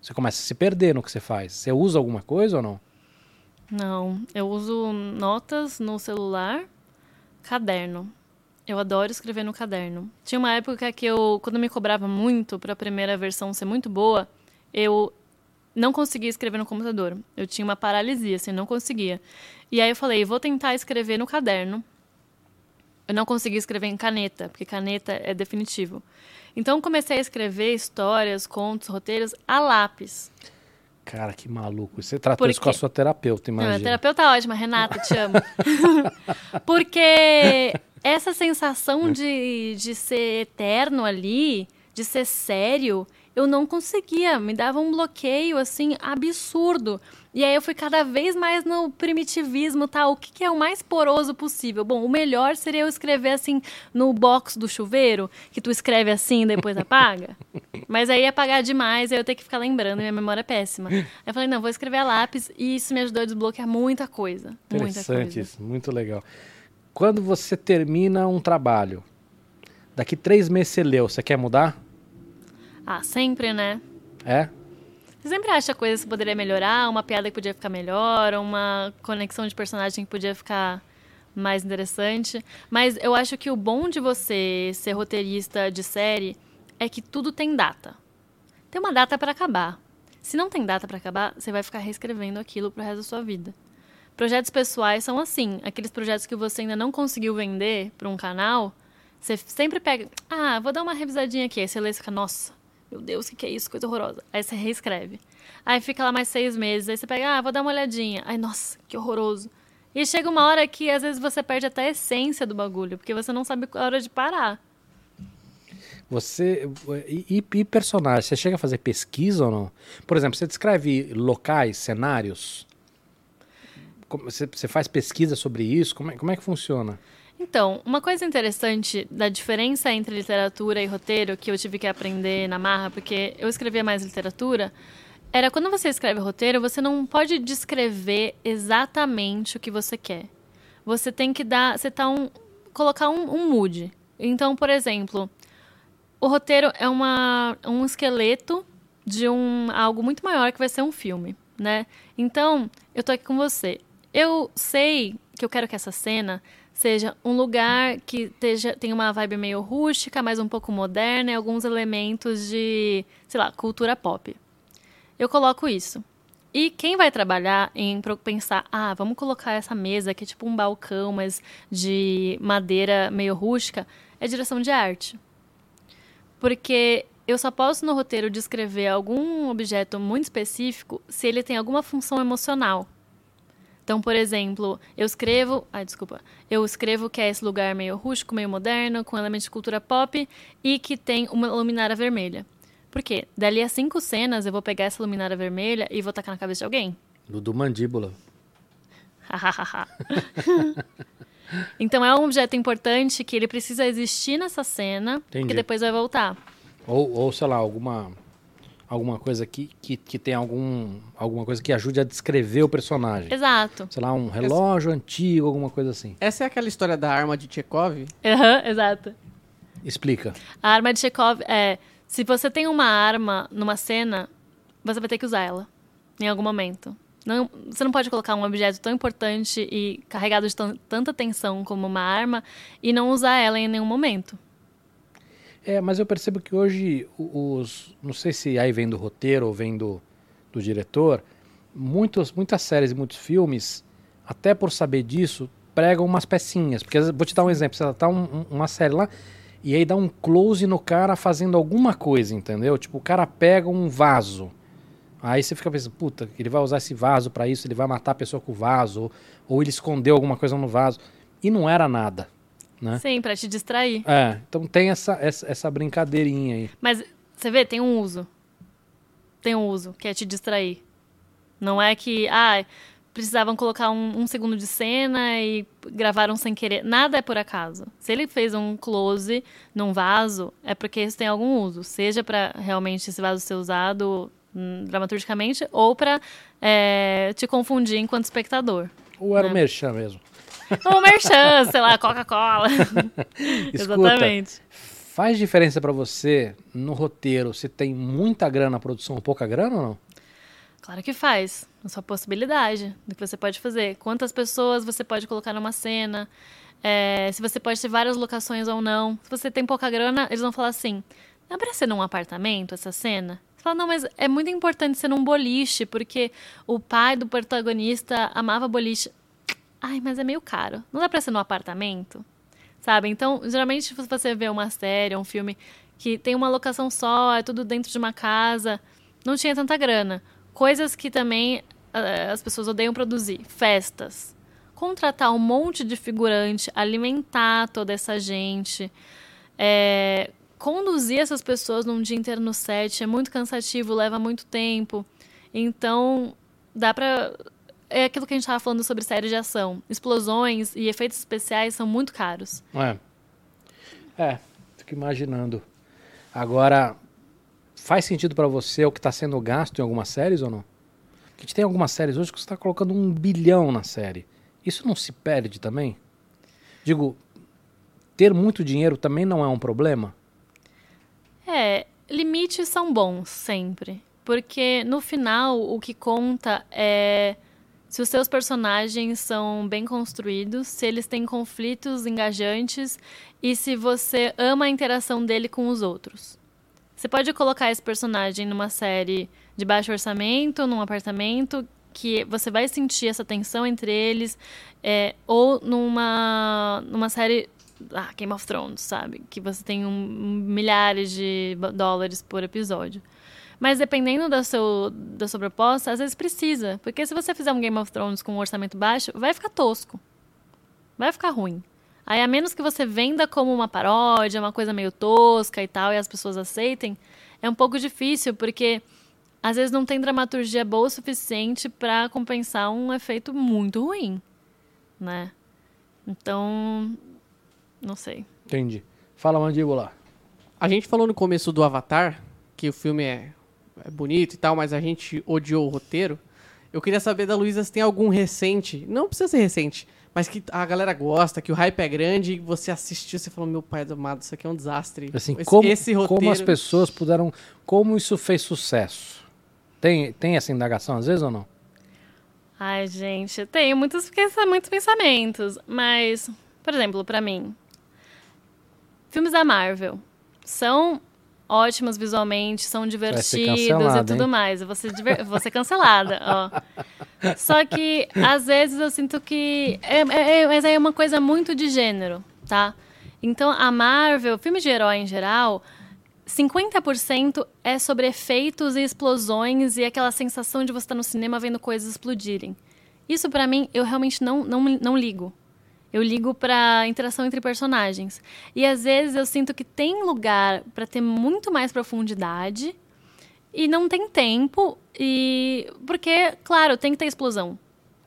Você começa a se perder no que você faz. Você usa alguma coisa ou não? Não. Eu uso notas no celular, caderno. Eu adoro escrever no caderno. Tinha uma época que eu, quando me cobrava muito para a primeira versão ser muito boa, eu não conseguia escrever no computador. Eu tinha uma paralisia, assim, não conseguia. E aí eu falei, vou tentar escrever no caderno. Eu não conseguia escrever em caneta, porque caneta é definitivo. Então, comecei a escrever histórias, contos, roteiros a lápis. Cara, que maluco. Você tratou porque... isso com a sua terapeuta, imagina. Não, a terapeuta é ótima. Renata, te amo. Porque essa sensação de, de ser eterno ali, de ser sério, eu não conseguia. Me dava um bloqueio, assim, absurdo. E aí eu fui cada vez mais no primitivismo, tá? O que, que é o mais poroso possível? Bom, o melhor seria eu escrever assim no box do chuveiro, que tu escreve assim e depois apaga. Mas aí ia apagar demais, aí eu ia ter que ficar lembrando, minha memória é péssima. Aí eu falei, não, vou escrever a lápis, e isso me ajudou a desbloquear muita coisa. Muita coisa. Interessante isso, muito legal. Quando você termina um trabalho, daqui três meses você leu, você quer mudar? Ah, sempre, né? É? Você sempre acha coisas que poderia melhorar, uma piada que podia ficar melhor, uma conexão de personagem que podia ficar mais interessante. Mas eu acho que o bom de você ser roteirista de série é que tudo tem data. Tem uma data para acabar. Se não tem data para acabar, você vai ficar reescrevendo aquilo pro resto da sua vida. Projetos pessoais são assim. Aqueles projetos que você ainda não conseguiu vender para um canal, você sempre pega... Ah, vou dar uma revisadinha aqui. Aí você lê e fica, nossa... Meu Deus, o que, que é isso? Coisa horrorosa. Aí você reescreve. Aí fica lá mais seis meses. Aí você pega, ah, vou dar uma olhadinha. Ai, nossa, que horroroso. E chega uma hora que, às vezes, você perde até a essência do bagulho, porque você não sabe a hora de parar. Você... E, e personagem? Você chega a fazer pesquisa ou não? Por exemplo, você descreve locais, cenários? Como, você, você faz pesquisa sobre isso? Como é, como é que funciona? Então, uma coisa interessante da diferença entre literatura e roteiro que eu tive que aprender na marra, porque eu escrevia mais literatura, era quando você escreve roteiro, você não pode descrever exatamente o que você quer. Você tem que dar, você tá um, colocar um, um mood. Então, por exemplo, o roteiro é uma, um esqueleto de um, algo muito maior que vai ser um filme, né? Então, eu tô aqui com você. Eu sei que eu quero que essa cena... seja um lugar que teja, tem uma vibe meio rústica, mas um pouco moderna, e alguns elementos de, sei lá, cultura pop. Eu coloco isso. E quem vai trabalhar em pensar, ah, vamos colocar essa mesa que é tipo um balcão, mas de madeira meio rústica, é direção de arte. Porque eu só posso no roteiro descrever algum objeto muito específico se ele tem alguma função emocional. Então, por exemplo, eu escrevo... Ai, desculpa. Eu escrevo que é esse lugar meio rústico, meio moderno, com elementos de cultura pop e que tem uma luminária vermelha. Por quê? Dali a cinco cenas, eu vou pegar essa luminária vermelha e vou tacar na cabeça de alguém. Dudu Mandíbula. Então, é um objeto importante que ele precisa existir nessa cena. Entendi. Porque depois vai voltar. Ou, ou sei lá, alguma... Alguma coisa que, que, que tem algum, alguma coisa que ajude a descrever o personagem. Exato. Sei lá, um relógio Essa... antigo, alguma coisa assim. Essa é aquela história da arma de Chekhov? Aham, uhum, exato. Explica. A arma de Chekhov é... Se você tem uma arma numa cena, você vai ter que usar ela em algum momento. Não, você não pode colocar um objeto tão importante e carregado de t- tanta tensão como uma arma e não usar ela em nenhum momento. É, mas eu percebo que hoje os... Não sei se aí vem do roteiro ou vem do, do diretor. Muitos, muitas séries e muitos filmes, até por saber disso, pregam umas pecinhas. Porque vou te dar um exemplo. Você tá um, uma série lá e aí dá um close no cara fazendo alguma coisa, entendeu? Tipo, o cara pega um vaso. Aí você fica pensando, puta, ele vai usar esse vaso pra isso, ele vai matar a pessoa com o vaso, ou, ou ele escondeu alguma coisa no vaso. E não era nada, né? Sim, pra te distrair. É, então tem essa, essa, essa brincadeirinha aí. Mas, você vê, tem um uso. Tem um uso, que é te distrair. Não é que, ah, precisavam colocar um, um segundo de cena e gravaram sem querer. Nada é por acaso. Se ele fez um close num vaso, é porque isso tem algum uso. Seja pra realmente esse vaso ser usado... dramaturgicamente, ou pra é, te confundir enquanto espectador. Ou era né? o merchan mesmo. Ou o merchan, sei lá, Coca-Cola. Escuta, exatamente. Faz diferença pra você no roteiro se tem muita grana na produção ou pouca grana ou não? Claro que faz. É só possibilidade do que você pode fazer. Quantas pessoas você pode colocar numa cena, é, se você pode ter várias locações ou não. Se você tem pouca grana, eles vão falar assim, dá pra ser num apartamento essa cena? Você fala, não, mas é muito importante ser num boliche, porque o pai do protagonista amava boliche. Ai, mas é meio caro. Não dá pra ser num apartamento, sabe? Então, geralmente, se você vê uma série, um filme que tem uma locação só, é tudo dentro de uma casa, não tinha tanta grana. Coisas que também uh, as pessoas odeiam produzir. Festas. Contratar um monte de figurante, alimentar toda essa gente, é... conduzir essas pessoas num dia inteiro no set é muito cansativo, leva muito tempo. Então, dá pra... É aquilo que a gente estava falando sobre séries de ação. Explosões e efeitos especiais são muito caros. É. É, fico imaginando. Agora, faz sentido pra você o que tá sendo gasto em algumas séries ou não? Porque a gente tem algumas séries hoje que você tá colocando um bilhão na série. Isso não se perde também? Digo, ter muito dinheiro também não é um problema? É, limites são bons sempre, porque no final o que conta é se os seus personagens são bem construídos, se eles têm conflitos engajantes e se você ama a interação dele com os outros. Você pode colocar esse personagem numa série de baixo orçamento, num apartamento, que você vai sentir essa tensão entre eles, é, ou numa, numa série... Ah, Game of Thrones, sabe? Que você tem um, milhares de dólares por episódio. Mas dependendo da, seu, da sua proposta, às vezes precisa. Porque se você fizer um Game of Thrones com um orçamento baixo, vai ficar tosco. Vai ficar ruim. Aí, a menos que você venda como uma paródia, uma coisa meio tosca e tal, e as pessoas aceitem, é um pouco difícil, porque às vezes não tem dramaturgia boa o suficiente pra compensar um efeito muito ruim, né? Então... Não sei. Entendi. Fala, Mandíbula. A gente falou no começo do Avatar, que o filme é, é bonito e tal, mas a gente odiou o roteiro. Eu queria saber da Luísa se tem algum recente, não precisa ser recente, mas que a galera gosta, que o hype é grande e você assistiu, você falou, meu pai amado, isso aqui é um desastre. Assim, esse, como, esse roteiro... como as pessoas puderam... Como isso fez sucesso? Tem, tem essa indagação às vezes ou não? Ai, gente, eu tenho muitos, muitos pensamentos, mas, por exemplo, pra mim... Filmes da Marvel são ótimos visualmente, são divertidos e tudo hein? mais. Eu vou ser, diver... vou ser cancelada, ó. Só que, às vezes, eu sinto que... É, é, é, mas aí é uma coisa muito de gênero, tá? Então, a Marvel, filme de herói em geral, cinquenta por cento é sobre efeitos e explosões e aquela sensação de você estar no cinema vendo coisas explodirem. Isso, pra mim, eu realmente não, não, não ligo. Eu ligo pra interação entre personagens. E às vezes eu sinto que tem lugar pra ter muito mais profundidade e não tem tempo. E... Porque, claro, tem que ter explosão.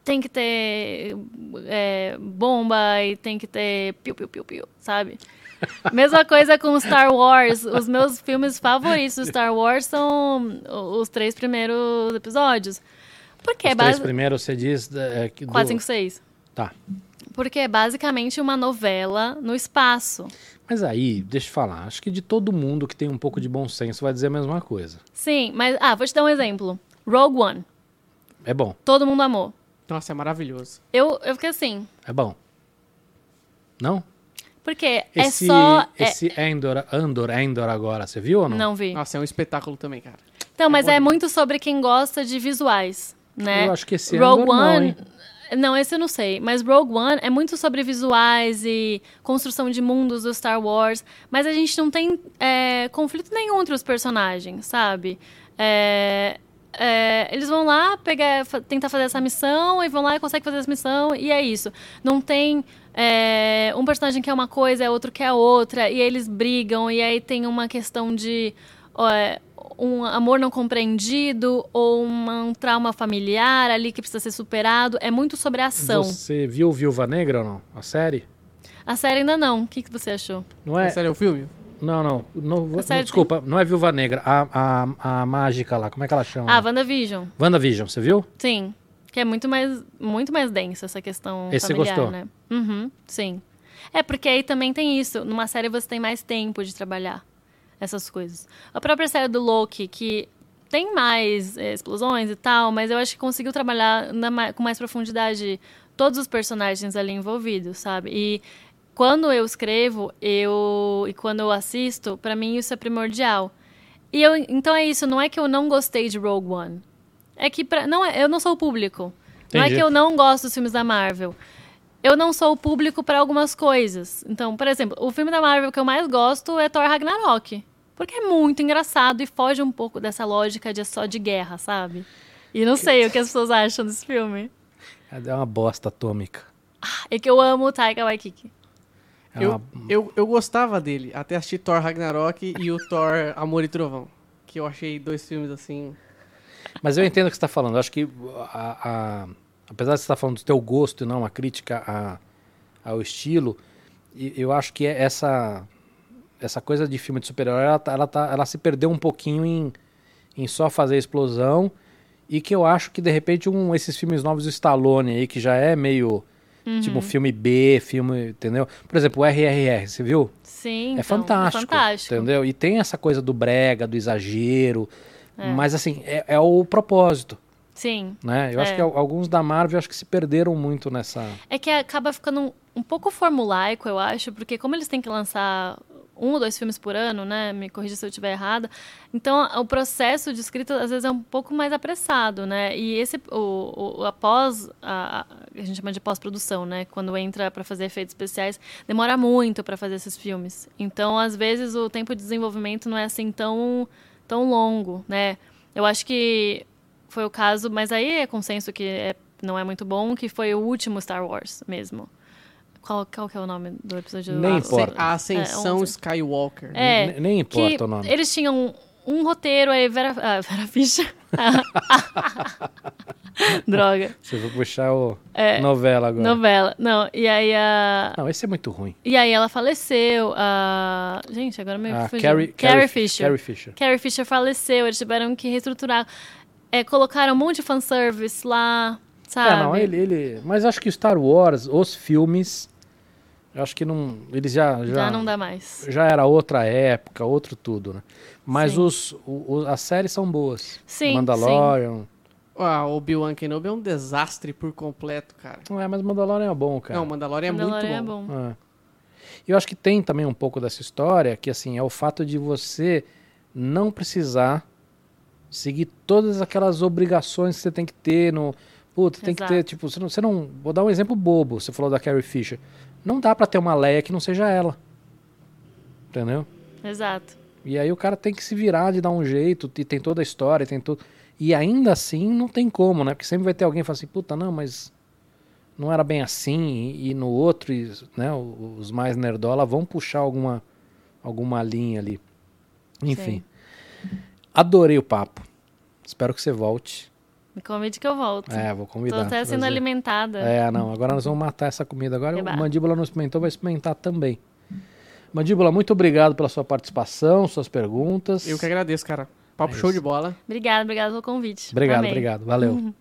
Tem que ter é, bomba e tem que ter piu, piu, piu, piu, sabe? Mesma coisa com Star Wars. Os meus filmes favoritos do Star Wars são os três primeiros episódios. Porque os é base... três primeiros, você diz... É, do... quatro, cinco, seis. Tá. Porque é basicamente uma novela no espaço. Mas aí, deixa eu falar, acho que de todo mundo que tem um pouco de bom senso vai dizer a mesma coisa. Sim, mas, ah, vou te dar um exemplo. Rogue One. É bom. Todo mundo amou. Nossa, é maravilhoso. Eu, eu fiquei assim... É bom. Não? Porque esse, é só... Esse é... Andor, Andor, Andor agora, você viu ou não? Não vi. Nossa, é um espetáculo também, cara. Então, é mas bom. É muito sobre quem gosta de visuais, né? Eu acho que esse Rogue Andor One... não, hein? Não, esse eu não sei, mas Rogue One é muito sobre visuais e construção de mundos do Star Wars, mas a gente não tem é, conflito nenhum entre os personagens, sabe? É, é, eles vão lá pegar, tentar fazer essa missão e vão lá e conseguem fazer essa missão e é isso. Não tem é, um personagem que é uma coisa, é outro que é outra e aí eles brigam e aí tem uma questão de... Ó, é, um amor não compreendido ou um trauma familiar ali que precisa ser superado. É muito sobre a ação. Você viu Viúva Negra ou não? A série? A série ainda não. O que, que você achou? Não é... A série é o filme? Não, não. não, não desculpa, tem... não é Viúva Negra. A, a, a mágica lá, como é que ela chama? Ah, WandaVision. WandaVision, você viu? Sim. Que é muito mais, muito mais densa essa questão Esse familiar, você gostou? Né? Uhum, sim. É, porque aí também tem isso. Numa série você tem mais tempo de trabalhar essas coisas. A própria série do Loki, que tem mais é, explosões e tal, mas eu acho que conseguiu trabalhar na, com mais profundidade todos os personagens ali envolvidos, sabe? E quando eu escrevo eu, e quando eu assisto, pra mim isso é primordial. E eu, então é isso, não é que eu não gostei de Rogue One. É que pra, não é, eu não sou o público. Entendi. Não é que eu não gosto dos filmes da Marvel. Eu não sou o público pra algumas coisas. Então, por exemplo, o filme da Marvel que eu mais gosto é Thor Ragnarok. Porque é muito engraçado e foge um pouco dessa lógica de só de guerra, sabe? E não sei o que as pessoas acham desse filme. É uma bosta atômica. Ah, é que eu amo o Taika Waititi. É uma... eu, eu, eu gostava dele, até assistir Thor Ragnarok e o Thor Amor e Trovão. Que eu achei dois filmes assim... Mas eu entendo o que você está falando. Eu acho que, a, a, apesar de você estar falando do teu gosto e não uma crítica a, ao estilo, eu acho que é essa... Essa coisa de filme de super-herói, ela, ela, tá, ela se perdeu um pouquinho em, em só fazer explosão. E que eu acho que, de repente, um, esses filmes novos do Stallone aí, que já é meio... Uhum. Tipo um filme B, filme... Entendeu? Por exemplo, o R R R, você viu? Sim, é, então, fantástico, é fantástico. Entendeu? E tem essa coisa do brega, do exagero. É. Mas, assim, é, é o propósito. Sim. Né? Eu é. acho que alguns da Marvel, eu acho que se perderam muito nessa... É que acaba ficando um, um pouco formulaico, eu acho. Porque como eles têm que lançar... um ou dois filmes por ano, né? Me corrija se eu estiver errada. Então, o processo de escrita, às vezes, é um pouco mais apressado, né? E esse, o, o a pós, a, a gente chama de pós-produção, né? Quando entra para fazer efeitos especiais, demora muito para fazer esses filmes. Então, às vezes, o tempo de desenvolvimento não é assim tão, tão longo, né? Eu acho que foi o caso, mas aí é consenso que é, não é muito bom, que foi o último Star Wars mesmo. Qual, qual que é o nome do episódio? Nem importa. A Ascensão é, Skywalker. É, nem, nem importa o nome. Eles tinham um, um roteiro, aí Vera, ah, Vera Fischer. Droga. Você vai puxar o é, novela agora. Novela. Não, e aí a... Não, esse é muito ruim. E aí ela faleceu. A... Gente, agora meio que fugiu. Carrie, Carrie Fisher. Carrie Fisher. Carrie Fisher faleceu, eles tiveram que reestruturar. É, colocaram um monte de fanservice lá, sabe? É, não, ele, ele... Mas acho que o Star Wars, os filmes... Eu acho que não, eles já, já... Já não dá mais. Já era outra época, outro tudo, né? Mas os, os, as séries são boas. Sim, Mandalorian... Sim. Ah, Obi-Wan Kenobi é um desastre por completo, cara. Não é, mas Mandalorian é bom, cara. Não, Mandalorian, Mandalorian é muito é bom. É. Eu acho que tem também um pouco dessa história, que assim, é o fato de você não precisar seguir todas aquelas obrigações que você tem que ter no... Puta, tem Exato. Que ter, tipo, você não, você não... Vou dar um exemplo bobo, você falou da Carrie Fisher. Não dá pra ter uma Leia que não seja ela. Entendeu? Exato. E aí o cara tem que se virar de dar um jeito, e tem toda a história, tem tudo. E ainda assim não tem como, né? Porque sempre vai ter alguém que fala assim, puta, não, mas não era bem assim, e, e no outro, e, né, os mais nerdola vão puxar alguma, alguma linha ali. Enfim. Sim. Adorei o papo. Espero que você volte. Me convide que eu volto. É, vou convidar. Tô até sendo alimentada. É, não. Agora nós vamos matar essa comida. Agora Eba. O Mandíbula não experimentou, vai experimentar também. Mandíbula, muito obrigado pela sua participação, suas perguntas. Eu que agradeço, cara. Papo é show de bola. Obrigado, obrigado pelo convite. Obrigado, Amei. Obrigado. Valeu. Uhum.